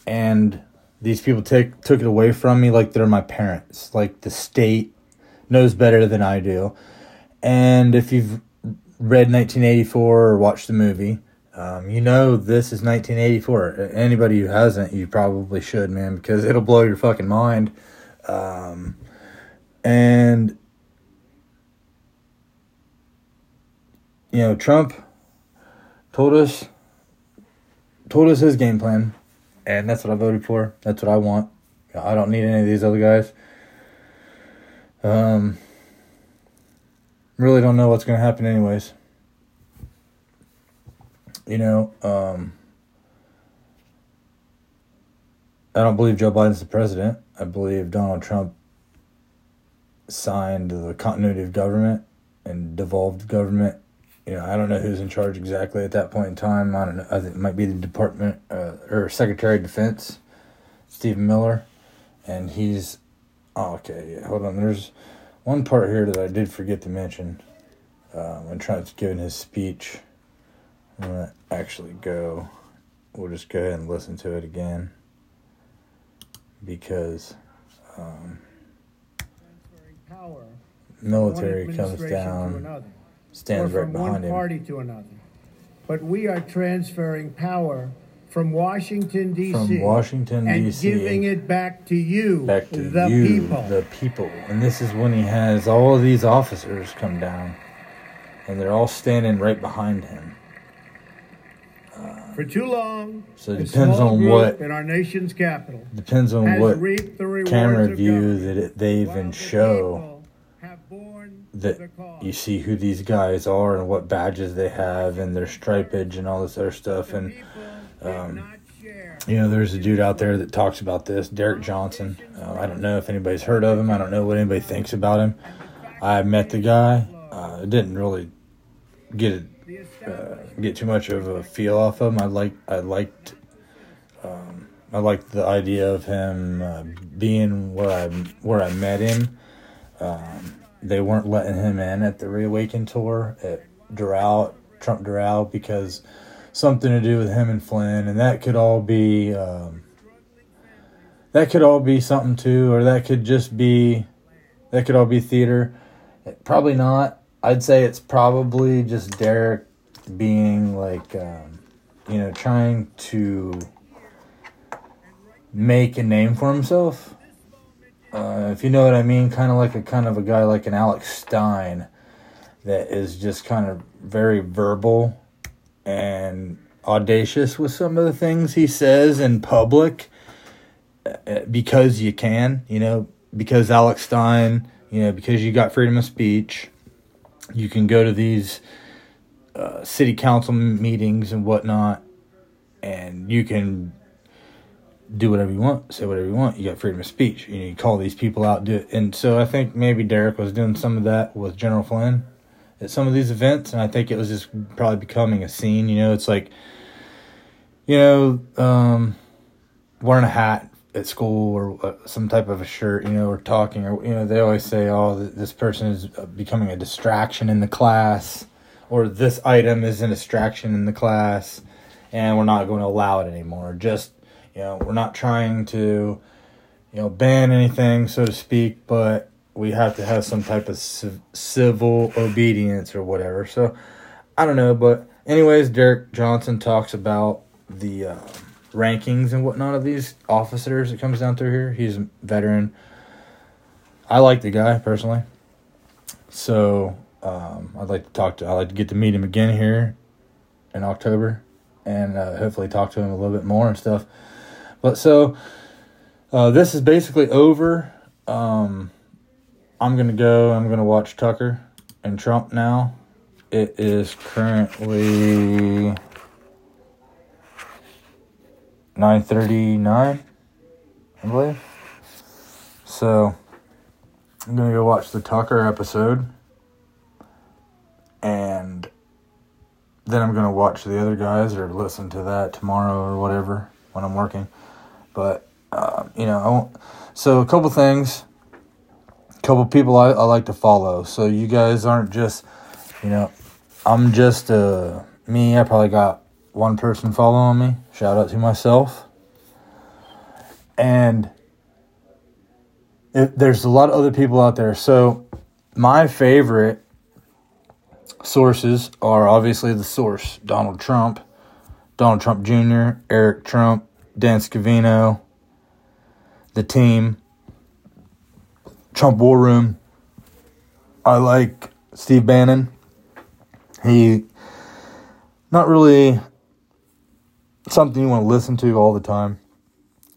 And these people take, took it away from me like they're my parents. Like the state knows better than I do. And if you've read nineteen eighty-four or watched the movie, um, you know this is nineteen eighty-four. Anybody who hasn't, you probably should, man, because it'll blow your fucking mind. Um, and, you know, Trump told us, told us his game plan. And that's what I voted for. That's what I want. I don't need any of these other guys. Um, really don't know what's going to happen anyways. You know, um, I don't believe Joe Biden's the president. I believe Donald Trump signed the continuity of government and devolved government. You know, I don't know who's in charge exactly at that point in time. I don't know. I think it might be the Department uh, or Secretary of Defense, Stephen Miller. And he's... Oh, okay, yeah, hold on. There's one part here that I did forget to mention uh, when Trump's giving his speech. I'm going to actually go... We'll just go ahead and listen to it again. Because... Um, power, military comes down... Stands right behind him. From one party to another. But we are transferring power from Washington, D C. From Washington, D C. And giving it back to you, back to the you, people. The people. And this is when he has all of these officers come down. And they're all standing right behind him. Uh, For too long, so it depends on what in our nation's capital depends on what camera view that they even show. That you see who these guys are and what badges they have and their stripage and all this other stuff. And um, You know, there's a dude out there that talks about this, Derek Johnson. Uh, I don't know if anybody's heard of him. I don't know what anybody thinks about him. I met the guy. Uh, I didn't really get a, uh, get too much of a feel off of him. I like I liked um, I liked the idea of him uh, being where I where I met him. Um, they weren't letting him in at the Reawaken tour at Doral, Trump Doral, because something to do with him and Flynn, and that could all be um, that could all be something too, or that could just be that could all be theater. Probably not. I'd say it's probably just Derek being like, um, you know, trying to make a name for himself. Uh, if you know what I mean, kind of like a kind of a guy like an Alex Stein, that is just kind of very verbal and audacious with some of the things he says in public, because you can, you know, because Alex Stein, you know, because you got freedom of speech, you can go to these uh, city council meetings and whatnot, and you can do whatever you want, say whatever you want. You got freedom of speech. You know, you call these people out, do it. And so I think maybe Derek was doing some of that with General Flynn at some of these events, and I think it was just probably becoming a scene. You know, it's like, you know, um, wearing a hat at school or some type of a shirt, you know, or talking, or, you know, they always say, oh, this person is becoming a distraction in the class, or this item is a distraction in the class, and we're not going to allow it anymore. Just, you know, we're not trying to, you know, ban anything, so to speak, but we have to have some type of civil obedience or whatever. So, I don't know. But anyways, Derek Johnson talks about the uh, rankings and whatnot of these officers that comes down through here. He's a veteran. I like the guy, personally. So, um, I'd like to talk to, I'd like to get to meet him again here in October. And uh, hopefully talk to him a little bit more and stuff. But so, uh, this is basically over. Um... I'm going to go, I'm going to watch Tucker and Trump now. It is currently nine thirty-nine, I believe. So, I'm going to go watch the Tucker episode. And then I'm going to watch the other guys or listen to that tomorrow or whatever when I'm working. But, uh, you know, I won't, so a couple things. Couple people I, I like to follow, so you guys aren't just, you know, I'm just uh me. I probably got one person following me. Shout out to myself. And it, there's a lot of other people out there. So my favorite sources are obviously The Source, Donald Trump, Donald Trump Junior, Eric Trump, Dan Scavino, The Team, Trump War Room. I like Steve Bannon. He, not really something you want to listen to all the time,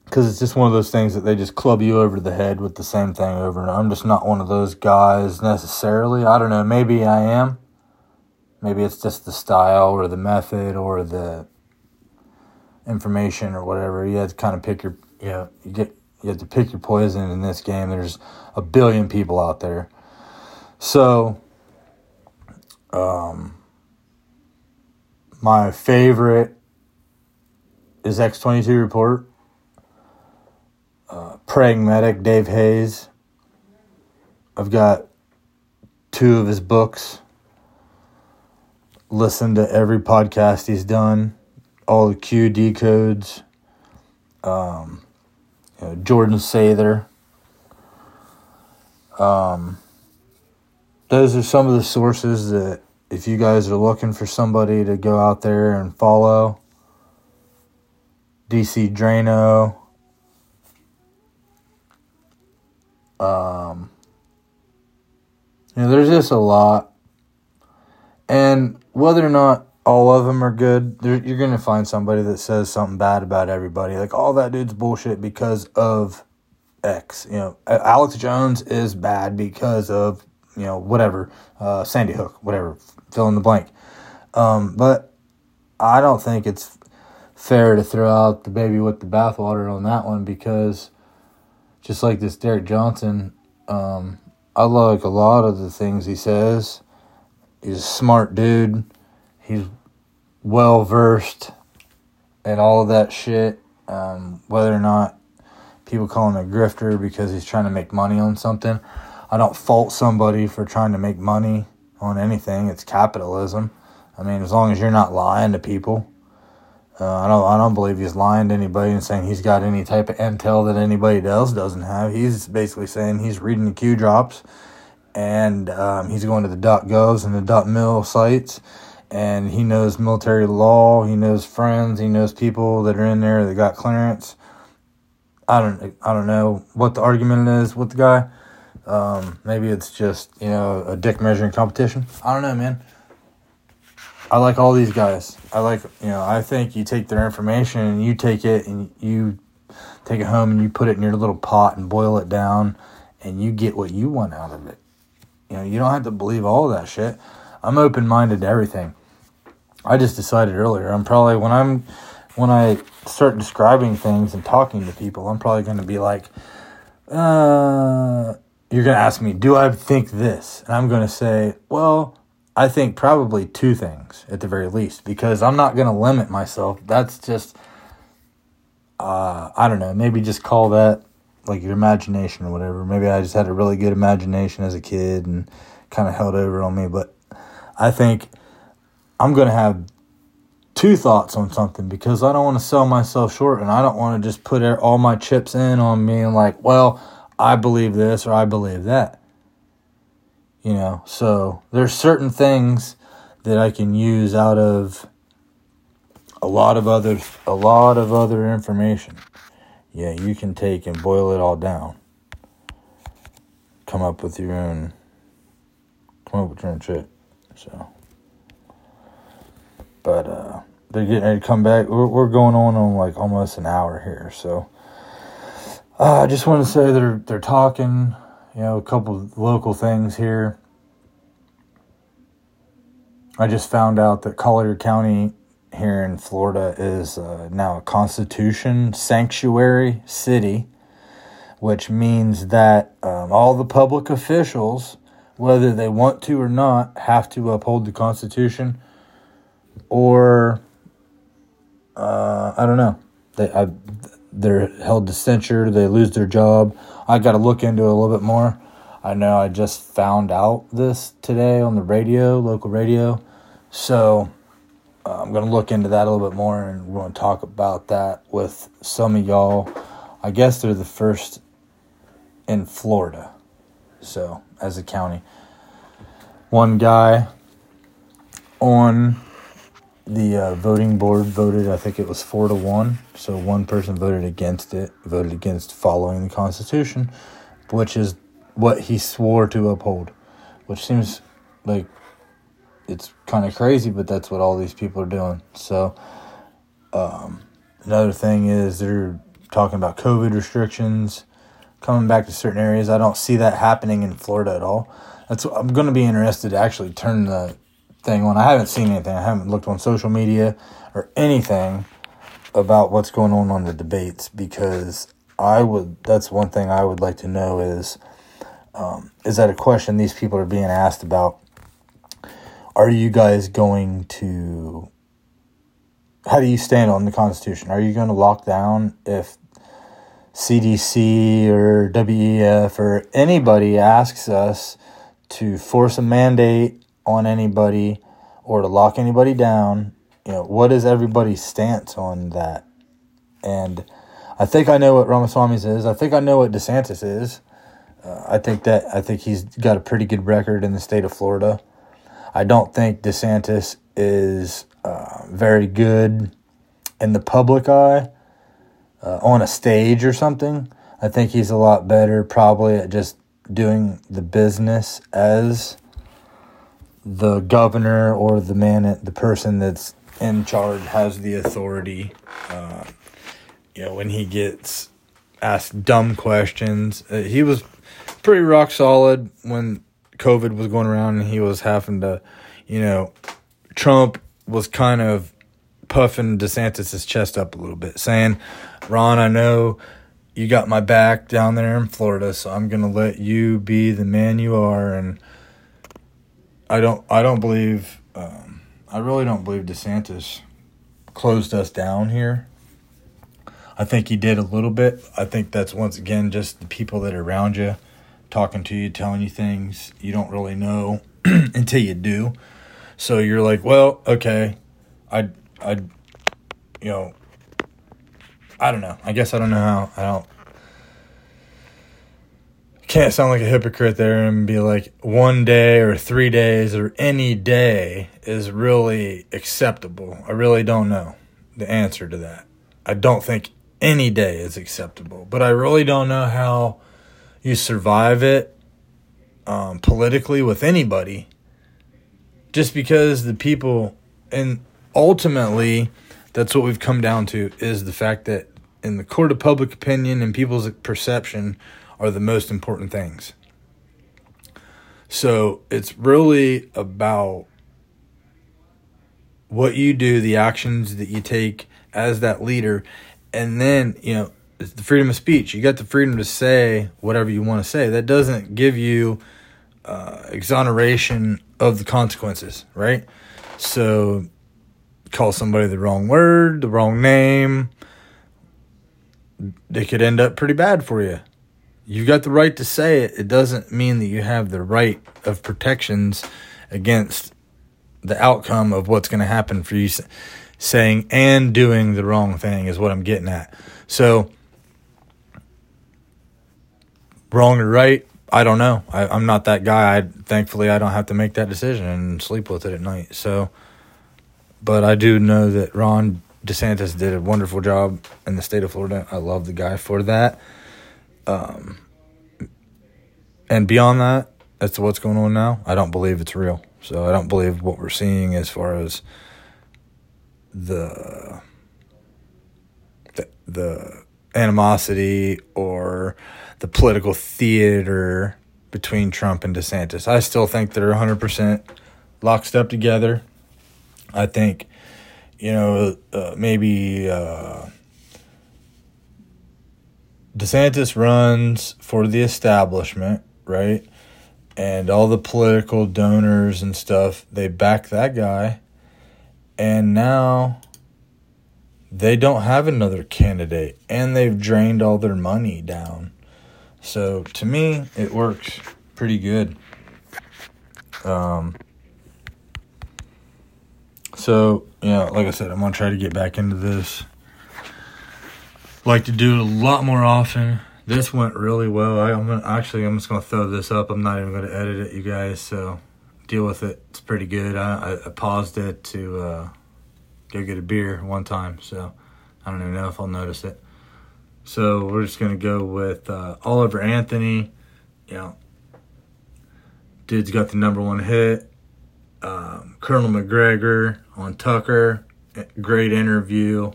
because it's just one of those things that they just club you over the head with the same thing over and over. I'm just not one of those guys necessarily. I don't know. Maybe I am. Maybe it's just the style or the method or the information or whatever. You have to kind of pick your, you know, you get, you have to pick your poison in this game. There's a billion people out there. So, um, my favorite is X twenty-two Report, uh, Praying Medic, Dave Hayes. I've got two of his books. Listen to every podcast he's done, all the Q D codes. Um... You know, Jordan Sather. Um, those are some of the sources that if you guys are looking for somebody to go out there and follow. D C Drano. Um, you know, there's just a lot. And whether or not all of them are good, you're going to find somebody that says something bad about everybody. Like, oh, that dude's bullshit because of X. You know, Alex Jones is bad because of, you know, whatever. Uh, Sandy Hook, whatever. Fill in the blank. Um, but I don't think it's fair to throw out the baby with the bathwater on that one, because just like this Derek Johnson, um, I like a lot of the things he says. He's a smart dude. He's well-versed in all of that shit. Um, whether or not people call him a grifter because he's trying to make money on something. I don't fault somebody for trying to make money on anything. It's capitalism. I mean, as long as you're not lying to people. Uh, I don't I don't believe he's lying to anybody and saying he's got any type of intel that anybody else doesn't have. He's basically saying he's reading the Q drops, and um, he's going to the .govs and the .mil sites, and he knows military law, he knows friends, he knows people that are in there that got clearance. I don't I don't know what the argument is with the guy. Um, maybe it's just, you know, a dick measuring competition. I don't know, man. I like all these guys. I like, you know, I think you take their information and you take it and you take it home and you put it in your little pot and boil it down and you get what you want out of it. You know, you don't have to believe all of that shit. I'm open-minded to everything. I just decided earlier, I'm probably, when I'm, when I start describing things and talking to people, I'm probably going to be like, uh, you're going to ask me, do I think this? And I'm going to say, well, I think probably two things at the very least, because I'm not going to limit myself. That's just, uh, I don't know, maybe just call that like your imagination or whatever. Maybe I just had a really good imagination as a kid and kind of held over on me. But I think I'm going to have two thoughts on something because I don't want to sell myself short, and I don't want to just put all my chips in on me and like, well, I believe this or I believe that. You know, so there's certain things that I can use out of a lot of other a lot of other information. Yeah, you can take and boil it all down. Come up with your own come up with your own shit. So But uh they're getting ready to come back. We're we're going on on like almost an hour here, so uh, I just wanna say they're they're talking. You know, a couple of local things here. I just found out that Collier County here in Florida is uh, now a Constitution Sanctuary City, which means that um, all the public officials, whether they want to or not, have to uphold the Constitution, or uh, I don't know. They, I, they're held to censure. They lose their job. I got to look into it a little bit more. I know I just found out this today on the radio, local radio. So uh, I'm going to look into that a little bit more, and we're going to talk about that with some of y'all. I guess they're the first in Florida, so as a county. One guy on the uh, voting board voted, I think it was four to one. So one person voted against it, voted against following the Constitution, which is what he swore to uphold, which seems like it's kind of crazy, but that's what all these people are doing. So um, another thing is they're talking about COVID restrictions coming back to certain areas. I don't see that happening in Florida at all. That's what I'm going to be interested to actually turn the thing on. I haven't seen anything. I haven't looked on social media or anything about what's going on on the debates, because I would, that's one thing I would like to know is, um, is that a question these people are being asked about? Are you guys going to, how do you stand on the Constitution? Are you going to lock down if C D C or W E F or anybody asks us to force a mandate on anybody or to lock anybody down? You know, what is everybody's stance on that? And I think I know what Ramaswamy's is. I think I know what DeSantis is. Uh, I think that I think he's got a pretty good record in the state of Florida. I don't think DeSantis is uh, very good in the public eye uh, on a stage or something. I think he's a lot better probably at just doing the business as the governor or the man, the person that's in charge, has the authority. Uh, you know, when he gets asked dumb questions, uh, he was pretty rock solid when COVID was going around and he was having to, you know, Trump was kind of puffing DeSantis' chest up a little bit, saying, Ron, I know you got my back down there in Florida, so I'm going to let you be the man you are. And I don't I don't believe, um, I really don't believe DeSantis closed us down here. I think he did a little bit. I think that's, once again, just the people that are around you, talking to you, telling you things you don't really know until you do. So you're like, well, okay, I, I, you know, I don't know. I guess I don't know how. I don't, can't sound like a hypocrite there and be like, one day or three days or any day is really acceptable. I really don't know the answer to that. I don't think any day is acceptable, but I really don't know how you survive it um, politically with anybody, just because the people, and ultimately that's what we've come down to, is the fact that in the court of public opinion and people's perception are the most important things. So it's really about what you do, the actions that you take as that leader. And then, you know, it's the freedom of speech. You got the freedom to say whatever you want to say. That doesn't give you uh, exoneration of the consequences, right? So call somebody the wrong word, the wrong name, they could end up pretty bad for you. You've got the right to say it. It doesn't mean that you have the right of protections against the outcome of what's going to happen for you saying and doing the wrong thing, is what I'm getting at. So wrong or right, I don't know. I, I'm not that guy. I, thankfully, I don't have to make that decision and sleep with it at night. So, but I do know that Ron DeSantis did a wonderful job in the state of Florida. I love the guy for that. Um, and beyond that, that's what's going on now. I don't believe it's real. So I don't believe what we're seeing as far as the the, the animosity or the political theater between Trump and DeSantis. I still think they're one hundred percent lockstep together. I think, you know, uh, maybe uh, DeSantis runs for the establishment, right? And all the political donors and stuff, they back that guy. And now they don't have another candidate, and they've drained all their money down. So to me, it works pretty good. Um. So, yeah, like I said, I'm going to try to get back into this. Like to do it a lot more often. This went really well. I, I'm gonna, actually, I'm just going to throw this up. I'm not even going to edit it, you guys, so deal with it. It's pretty good. I, I, I paused it to uh, go get a beer one time, so I don't even know if I'll notice it. So we're just going to go with uh, Oliver Anthony. You know, dude's got the number one hit. Um, Colonel McGregor on Tucker, great interview,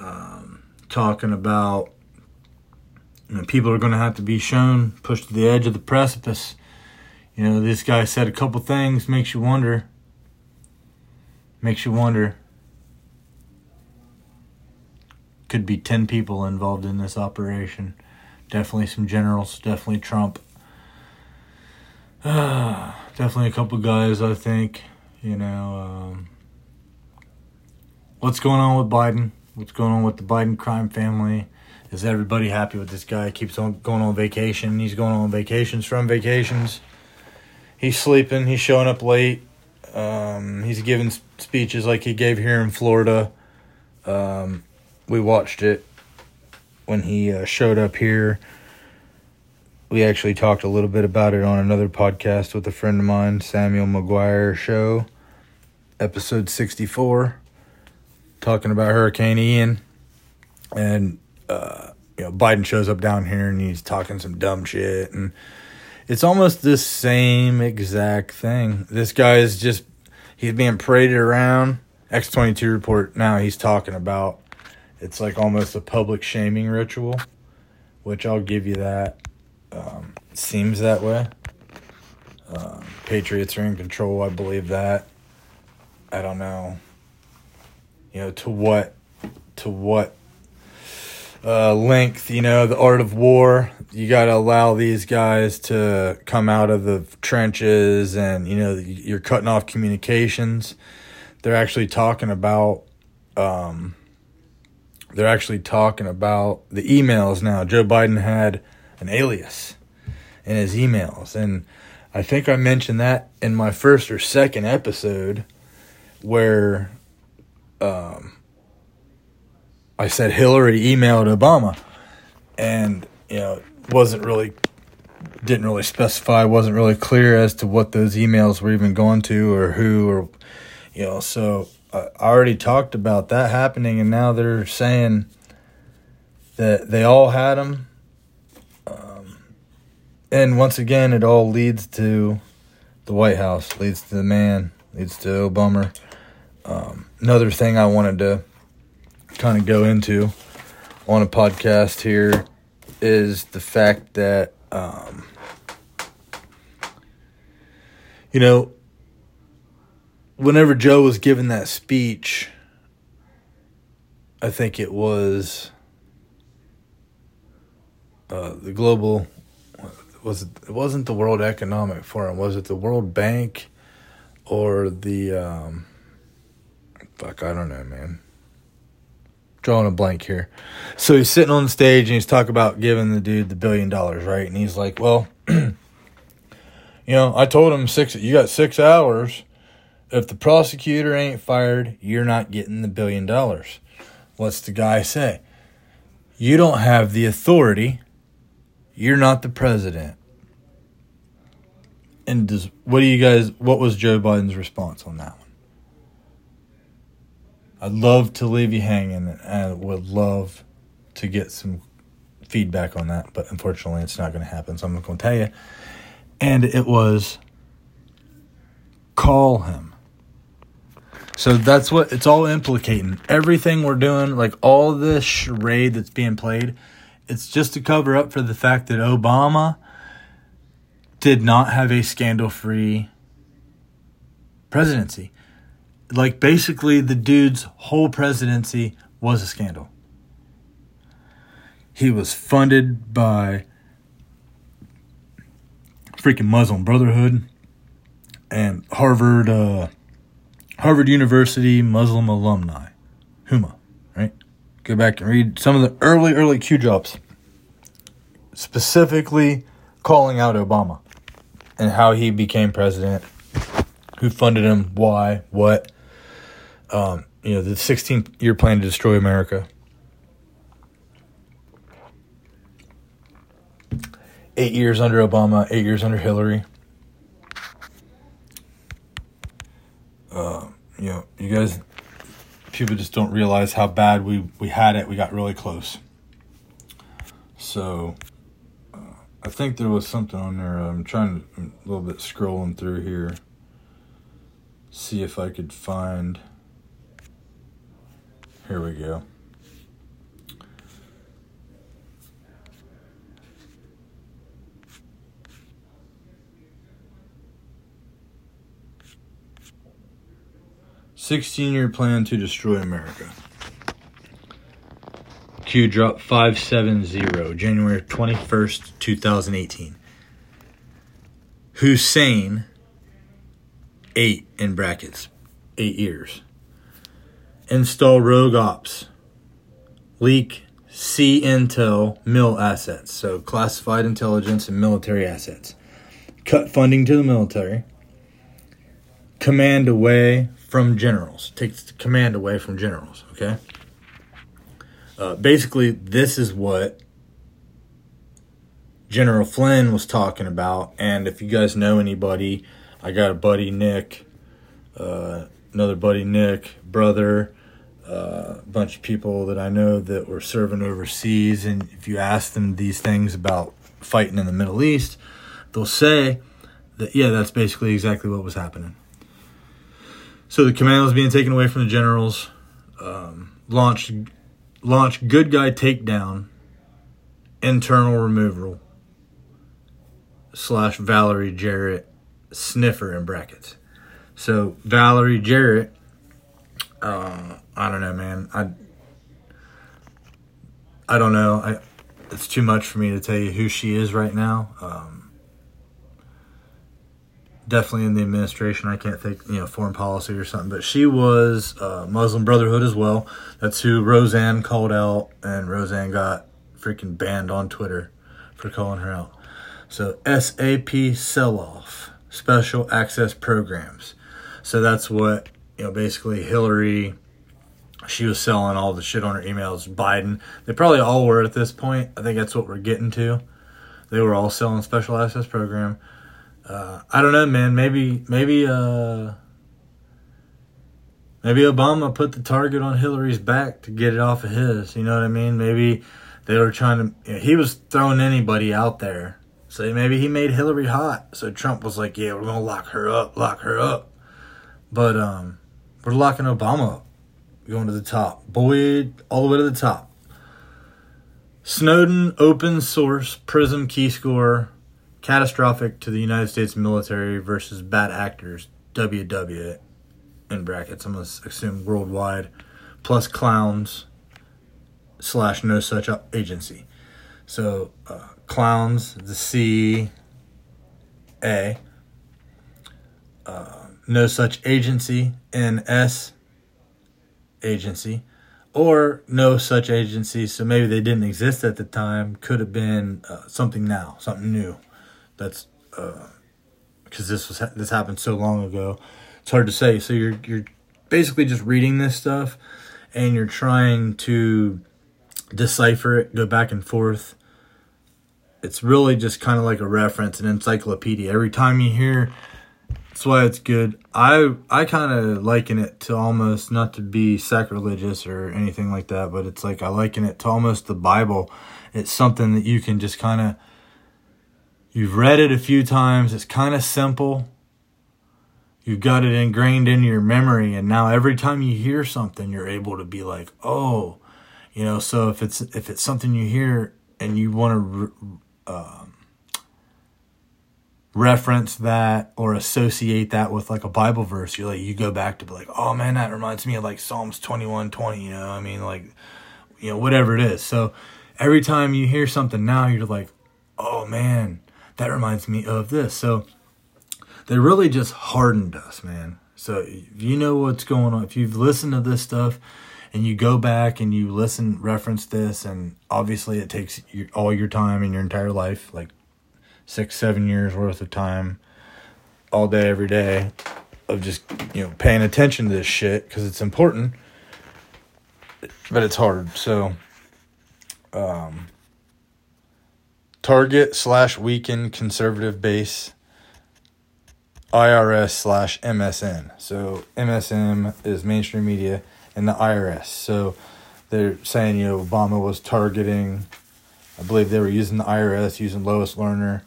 um, talking about, you know, people are going to have to be shown, pushed to the edge of the precipice. You know, this guy said a couple things, makes you wonder, makes you wonder. Could be ten people involved in this operation. Definitely some generals, definitely Trump. Uh, definitely a couple guys, I think. You know, um, what's going on with Biden? What's going on with the Biden crime family? Is everybody happy with this guy? He keeps on going on vacation. He's going on vacations from vacations. He's sleeping. He's showing up late. Um, he's giving speeches like he gave here in Florida. Um, we watched it when he uh, showed up here. We actually talked a little bit about it on another podcast with a friend of mine, Samuel McGuire Show, episode sixty-four, talking about Hurricane Ian. And, uh, you know, Biden shows up down here and he's talking some dumb shit. And it's almost the same exact thing. This guy is just, he's being paraded around. X twenty-two Report, now he's talking about, it's like almost a public shaming ritual, which I'll give you that. Um, it seems that way. Uh, Patriots are in control. I believe that. I don't know. you know, to what, to what uh, length, you know, the art of war. You got to allow these guys to come out of the trenches, and, you know, you're cutting off communications. They're actually talking about, um, they're actually talking about the emails now. Joe Biden had an alias in his emails, and I think I mentioned that in my first or second episode, where um, I said Hillary emailed Obama, and, you know, wasn't really, didn't really specify, wasn't really clear as to what those emails were even going to, or who, or, you know, so I already talked about that happening, and now they're saying that they all had them. Um, and once again, it all leads to the White House, leads to the man, leads to Obama. Um, another thing I wanted to kind of go into on a podcast here is the fact that, um, you know, whenever Joe was giving that speech, I think it was uh, the global, was it, it wasn't the World Economic Forum, was it the World Bank or the, um, fuck, I don't know, man. Drawing a blank here. So he's sitting on stage and he's talking about giving the dude the billion dollars, right? And he's like, well, you know, I told him six, you got six hours. If the prosecutor ain't fired, you're not getting the billion dollars. What's the guy say? You don't have the authority. You're not the president. And does, what do you guys, what was Joe Biden's response on that one? I'd love to leave you hanging, and I would love to get some feedback on that, but unfortunately it's not going to happen, so I'm not going to tell you. And it was, call him. So that's what it's all implicating. Everything we're doing, like all this charade that's being played, it's just to cover up for the fact that Obama did not have a scandal-free presidency. Like, basically, the dude's whole presidency was a scandal. He was funded by freaking Muslim Brotherhood and Harvard, uh, Harvard University Muslim alumni, Huma, right? Go back and read some of the early, early Q drops, specifically calling out Obama and how he became president, who funded him, why, what, um, you know, the sixteen-year plan to destroy America. Eight years under Obama, eight years under Hillary. Uh, you know, you guys, people just don't realize how bad we, we had it. We got really close. So, uh, I think there was something on there. I'm trying to, I'm a little bit scrolling through here, see if I could find. Here we go. sixteen-year plan to destroy America. Q drop five seventy, January twenty-first, twenty eighteen. Hussein, eight in brackets, eight years. Install rogue ops. Leak C intel mill assets, so classified intelligence and military assets. Cut funding to the military. Command away from generals. Takes the command away from generals, okay? Uh, basically, this is what General Flynn was talking about. And if you guys know anybody, I got a buddy, Nick, uh, another buddy, Nick, brother, uh, a bunch of people that I know that were serving overseas. And if you ask them these things about fighting in the Middle East, they'll say that, yeah, that's basically exactly what was happening. So the command was being taken away from the generals. Um, launched, launched good guy takedown, internal removal, slash Valerie Jarrett sniffer in brackets. So Valerie Jarrett Uh, I don't know, man. I I don't know. I it's too much for me to tell you who she is right now. Um, definitely in the administration. I can't think, you know, foreign policy or something. But she was uh, Muslim Brotherhood as well. That's who Roseanne called out, and Roseanne got freaking banned on Twitter for calling her out. So S A P sell-off, special access programs. So that's what, you know, basically Hillary, she was selling all the shit on her emails. Biden, they probably all were at this point. I think that's what we're getting to. They were all selling special access program. Uh, I don't know, man. Maybe, maybe, uh, maybe Obama put the target on Hillary's back to get it off of his. You know what I mean? Maybe they were trying to, you know, he was throwing anybody out there. So maybe he made Hillary hot. So Trump was like, yeah, we're going to lock her up, lock her up. But um, we're locking Obama up. We're going to the top. Boyd, all the way to the top. Snowden, open source, PRISM key score, catastrophic to the United States military versus bad actors, W W, in brackets, I'm going to assume worldwide, plus clowns, slash no such agency. So, uh, clowns, the C, A, uh, no such agency, N S, agency, or no such agency, so maybe they didn't exist at the time, could have been uh, something now, something new. That's, uh, because this was, ha- this happened so long ago, it's hard to say. So you're, you're basically just reading this stuff, and you're trying to decipher it, go back and forth. It's really just kind of like a reference, an encyclopedia. Every time you hear, that's why it's good. I I kind of liken it to almost, not to be sacrilegious or anything like that, but it's like I liken it to almost the Bible. It's something that you can just kind of, you've read it a few times. It's kind of simple. You've got it ingrained in your memory, and now every time you hear something, you're able to be like, oh, you know. So if it's if it's something you hear, and you want to um, reference that or associate that with like a Bible verse, you're like, you go back to be like, oh man, that reminds me of like Psalms twenty-one twenty, you know, I mean, like, you know, whatever it is. So every time you hear something now, you're like, oh man, that reminds me of this. So they really just hardened us, man. So if you know what's going on, if you've listened to this stuff, and you go back and you listen, reference this, and obviously it takes all your time in your entire life, like six, seven years worth of time, all day, every day, of just, you know, paying attention to this shit, because it's important, but it's hard. So, um, target slash weaken conservative base, I R S slash M S N. So, M S M is mainstream media, and the I R S. So they're saying, you know, Obama was targeting, I believe they were using the I R S, using Lois Lerner,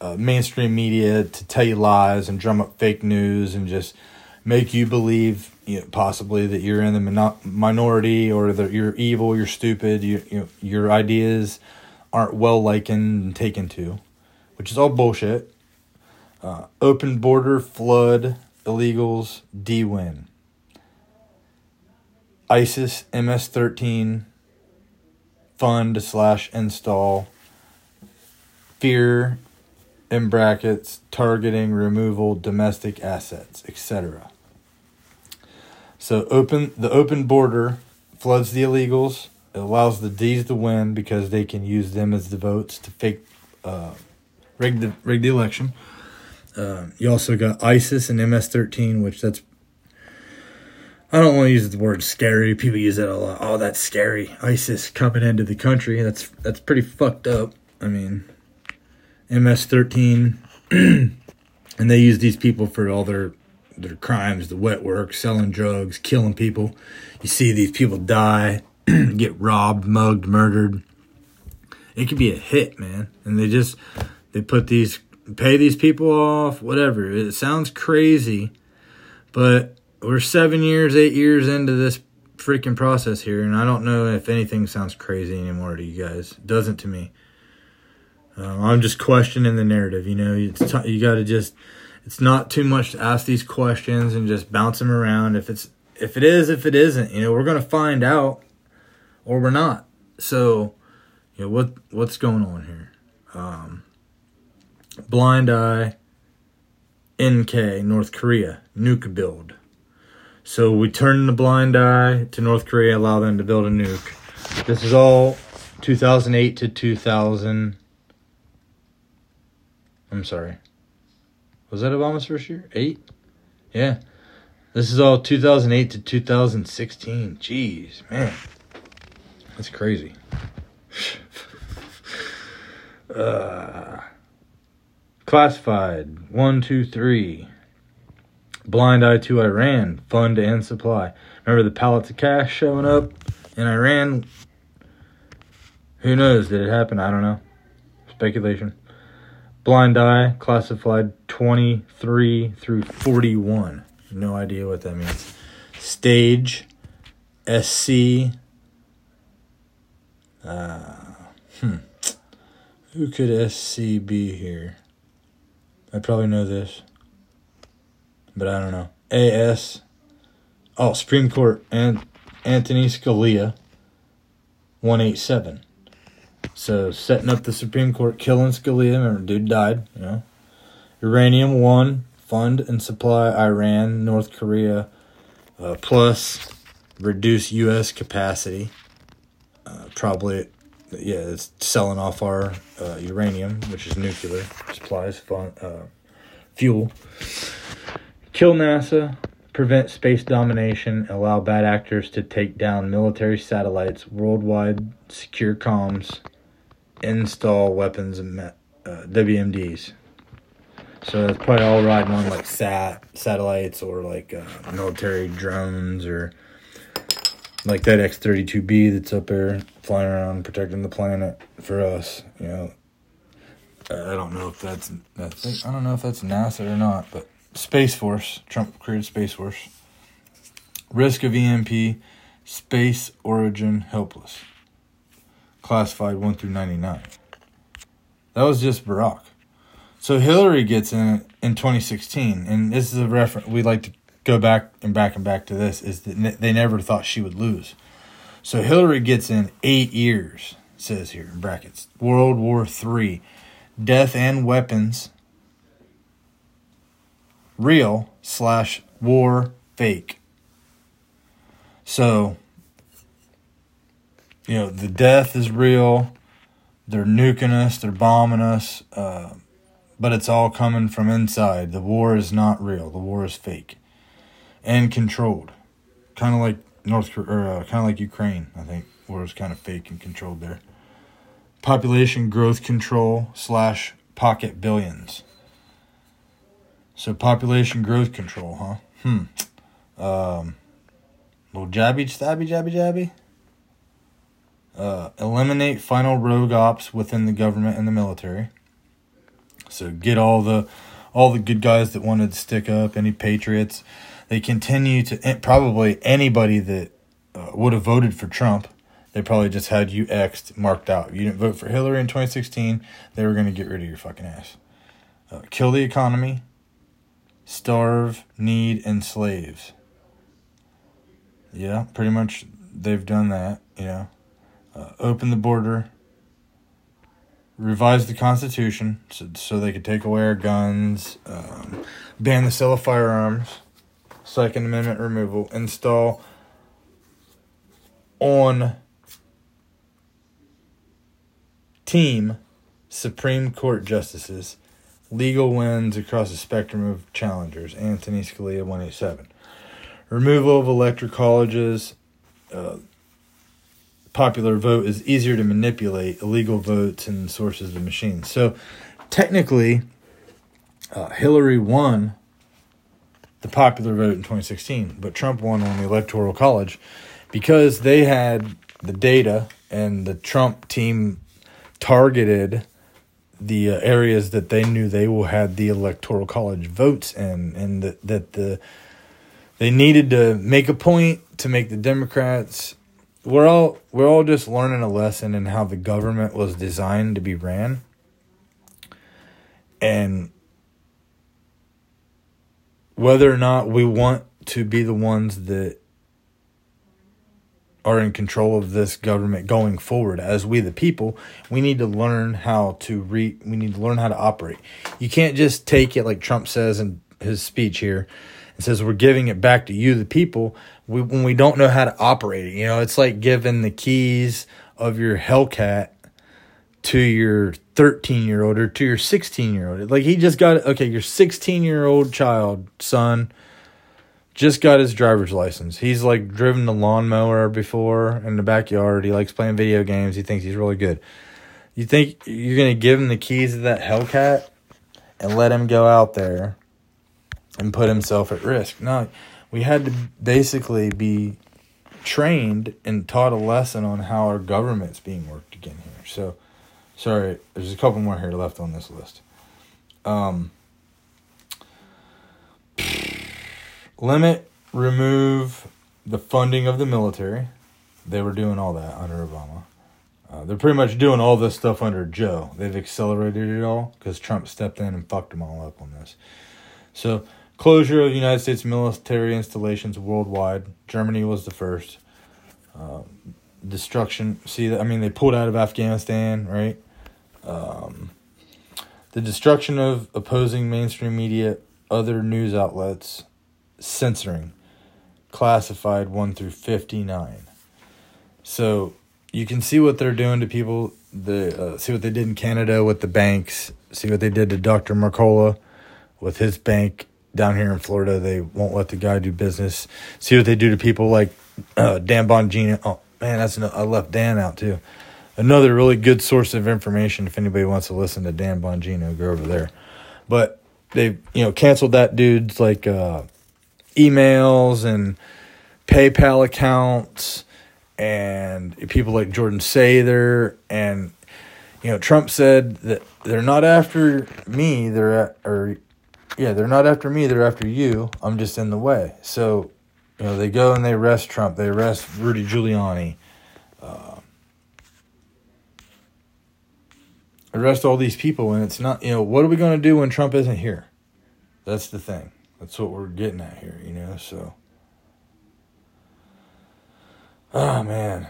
uh, mainstream media to tell you lies and drum up fake news and just make you believe, you know, possibly that you're in the mon- minority or that you're evil, you're stupid, you, you know, your ideas aren't well likened and taken to, which is all bullshit. Uh, open border, flood, illegals, D-win. ISIS, M S thirteen, fund slash install, fear, in brackets, targeting, removal, domestic assets, et cetera. So open the open border floods the illegals. It allows the D's to win because they can use them as the votes to fake, uh, rig the rig the election. Uh, you also got ISIS and M S thirteen, which that's, I don't want to use the word scary. People use that a lot. Oh, that's scary. ISIS coming into the country. That's that's pretty fucked up. I mean, M S thirteen, and they use these people for all their their crimes, the wet work, selling drugs, killing people. You see these people die, get robbed, mugged, murdered. It could be a hit, man. And they just, they put these, pay these people off, whatever. It sounds crazy, but we're seven years, eight years into this freaking process here, and I don't know if anything sounds crazy anymore to you guys. It doesn't to me. Um, I'm just questioning the narrative, you know. It's t- you got to just, it's not too much to ask these questions and just bounce them around. If it's if it is, if it isn't, you know, we're going to find out or we're not. So, you know, what what's going on here? Um, blind eye, N K, North Korea, nuke build. So we turn the blind eye to North Korea, allow them to build a nuke. This is all two thousand eight to two thousand. I'm sorry. Was that Obama's first year? Eight? Yeah. This is all two thousand eight to two thousand sixteen. Jeez, man. That's crazy. uh, classified. One, two, three. Blind eye to Iran. Fund and supply. Remember the pallets of cash showing up in Iran? Who knows? Did it happen? I don't know. Speculation. Blind eye. Classified twenty-three through forty-one. No idea what that means. Stage, S C, uh, hmm, who could S C be here? I probably know this, but I don't know. A S, oh, Supreme Court, and Anthony Scalia, one eighty-seven. So, setting up the Supreme Court, killing Scalia, remember, dude died, you know. Uranium, one. Fund and supply Iran, North Korea, uh, plus reduce U S capacity. Uh, probably, yeah, it's selling off our uh, uranium, which is nuclear supplies, fun, uh, fuel. Kill NASA, prevent space domination, allow bad actors to take down military satellites, worldwide secure comms, install weapons and uh, W M Ds. So that's probably all riding on like sat satellites or like uh, military drones or like that X thirty-two B that's up there flying around protecting the planet for us. You know, I don't know if that's that's I don't know if that's NASA or not, but Space Force, Trump created Space Force. Risk of E M P, space origin helpless, classified one through ninety nine. That was just Barack. So Hillary gets in in twenty sixteen, and this is a reference we like to go back and back and back to. This is that ne- they never thought she would lose. So Hillary gets in eight years, it says here in brackets. World War Three, death and weapons, real slash war fake. So, you know, the death is real. They're nuking us. They're bombing us. Uh, But it's all coming from inside. The war is not real. The war is fake, and controlled, kind of like North Korea, or uh, kind of like Ukraine. I think war is kind of fake and controlled there. Population growth control slash pocket billions. So population growth control, huh? Hmm. Um. Little jabby, stabby, jabby, jabby. Uh, eliminate final rogue ops within the government and the military. So get all the all the good guys that wanted to stick up, any patriots. They continue to, probably anybody that uh, would have voted for Trump, they probably just had you X'd, marked out. You didn't vote for Hillary in twenty sixteen, they were going to get rid of your fucking ass. Uh, kill the economy, starve, need, and slaves. Yeah, pretty much they've done that, you know. Uh, open the border. Revise the Constitution so, so they could take away our guns, um, ban the sale of firearms, Second Amendment removal, install on team Supreme Court justices, legal wins across the spectrum of challengers, Anthony Scalia, one eighty-seven. Removal of electoral colleges, uh, popular vote is easier to manipulate, illegal votes and sources of machines. So technically, uh, Hillary won the popular vote in twenty sixteen, but Trump won on the Electoral College because they had the data and the Trump team targeted the uh, areas that they knew they will had the Electoral College votes in, and that, that the they needed to make a point to make the Democrats. We're all we're all just learning a lesson in how the government was designed to be ran. And whether or not we want to be the ones that are in control of this government going forward. As we, the people, we need to learn how to re. We need to learn how to operate. You can't just take it like Trump says in his speech here. It says we're giving it back to you, the people, we, when we don't know how to operate it. You know, it's like giving the keys of your Hellcat to your thirteen-year-old or to your sixteen-year-old. Like he just got, okay, your sixteen-year-old child, son, just got his driver's license. He's like driven the lawnmower before in the backyard. He likes playing video games. He thinks he's really good. You think you're going to give him the keys of that Hellcat and let him go out there and put himself at risk? No, we had to basically be trained and taught a lesson on how our government's being worked again here. So, sorry, there's a couple more here left on this list. Um, limit, remove the funding of the military. They were doing all that under Obama. Uh, they're pretty much doing all this stuff under Joe. They've accelerated it all because Trump stepped in and fucked them all up on this. So, closure of United States military installations worldwide. Germany was the first. Uh, destruction. See, I mean, they pulled out of Afghanistan, right? Um, the destruction of opposing mainstream media, other news outlets, censoring, classified one through fifty-nine. So, you can see what they're doing to people. The uh, see what they did in Canada with the banks. See what they did to Doctor Mercola with his bank. Down here in Florida, they won't let the guy do business. See what they do to people like uh, Dan Bongino. Oh, man, that's no, I left Dan out, too. Another really good source of information if anybody wants to listen to Dan Bongino, go over there. But they, you know, canceled that dude's, like, uh, emails and PayPal accounts and people like Jordan Sather. And, you know, Trump said that they're not after me, they're at, or... Yeah, they're not after me, they're after you. I'm just in the way. So, you know, they go and they arrest Trump. They arrest Rudy Giuliani. Uh, arrest all these people, and it's not, you know, what are we going to do when Trump isn't here? That's the thing. That's what we're getting at here, you know, so. Oh, man.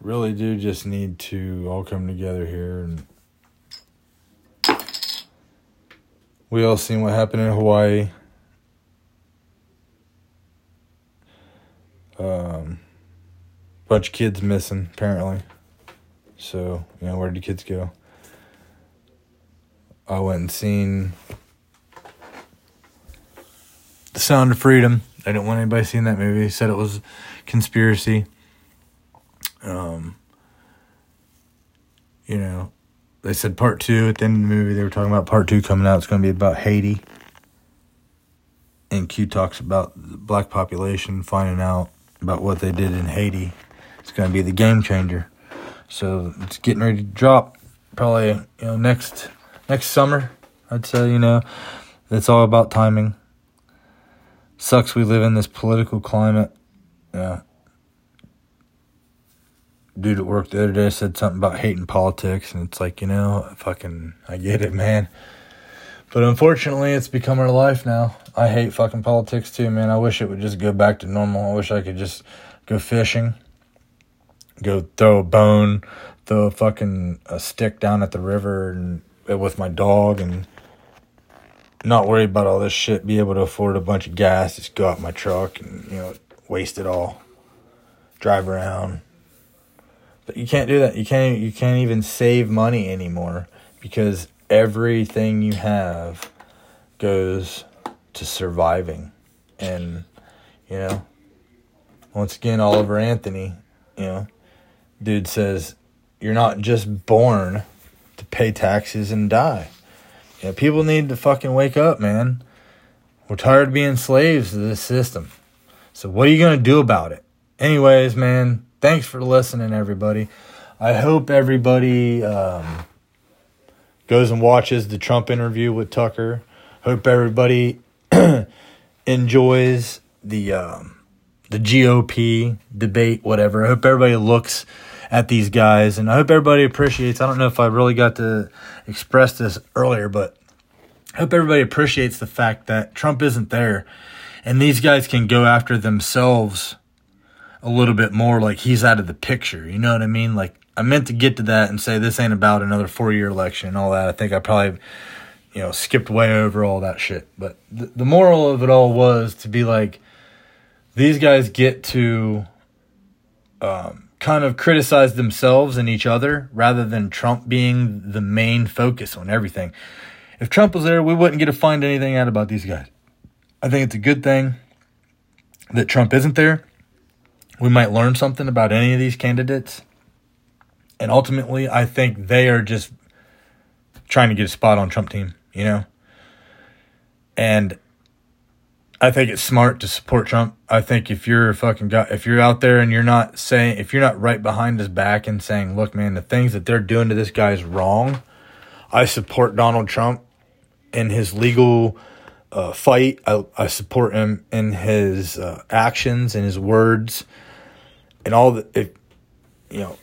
Really do just need to all come together here and. We all seen what happened in Hawaii. Um, bunch of kids missing, apparently. So, you know, where did the kids go? I went and seen The Sound of Freedom. I didn't want anybody seeing that movie. They said it was conspiracy. Um, you know. They said part two at the end of the movie. They were talking about part two coming out. It's going to be about Haiti. And Q talks about the black population finding out about what they did in Haiti. It's going to be the game changer. So it's getting ready to drop probably, you know, next next summer, I'd say, you know. It's all about timing. Sucks we live in this political climate. Yeah. Dude at work the other day said something about hating politics, and it's like, you know, fucking, I get it, man. But unfortunately, it's become our life now. I hate fucking politics too, man. I wish it would just go back to normal. I wish I could just go fishing, go throw a bone, throw a fucking a stick down at the river and with my dog and not worry about all this shit, be able to afford a bunch of gas, just go out my truck and, you know, waste it all, drive around. But you can't do that. You can't, you can't even save money anymore because everything you have goes to surviving. And, you know, once again, Oliver Anthony, you know, dude says, you're not just born to pay taxes and die. You know, people need to fucking wake up, man. We're tired of being slaves to this system. So what are you going to do about it? Anyways, man. Thanks for listening, everybody. I hope everybody um, goes and watches the Trump interview with Tucker. Hope everybody enjoys the um, the G O P debate, whatever. I hope everybody looks at these guys, and I hope everybody appreciates. I don't know if I really got to express this earlier, but I hope everybody appreciates the fact that Trump isn't there. And these guys can go after themselves a little bit more, like he's out of the picture. You know what I mean? Like, I meant to get to that and say this ain't about another four-year election and all that. I think I probably, you know, skipped way over all that shit. But th- the moral of it all was to be like, these guys get to um, kind of criticize themselves and each other rather than Trump being the main focus on everything. If Trump was there, we wouldn't get to find anything out about these guys. I think it's a good thing that Trump isn't there. We might learn something about any of these candidates. And ultimately, I think they are just trying to get a spot on Trump team, you know? And I think it's smart to support Trump. I think if you're a fucking guy, if you're out there and you're not saying, if you're not right behind his back and saying, look, man, the things that they're doing to this guy is wrong. I support Donald Trump in his legal uh, fight. I, I support him in his uh, actions and his words and all the, if, you know,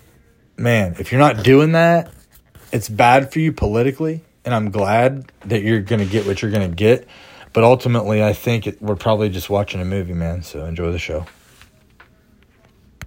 man, if you're not doing that, it's bad for you politically. And I'm glad that you're going to get what you're going to get. But ultimately, I think it, we're probably just watching a movie, man. So enjoy the show.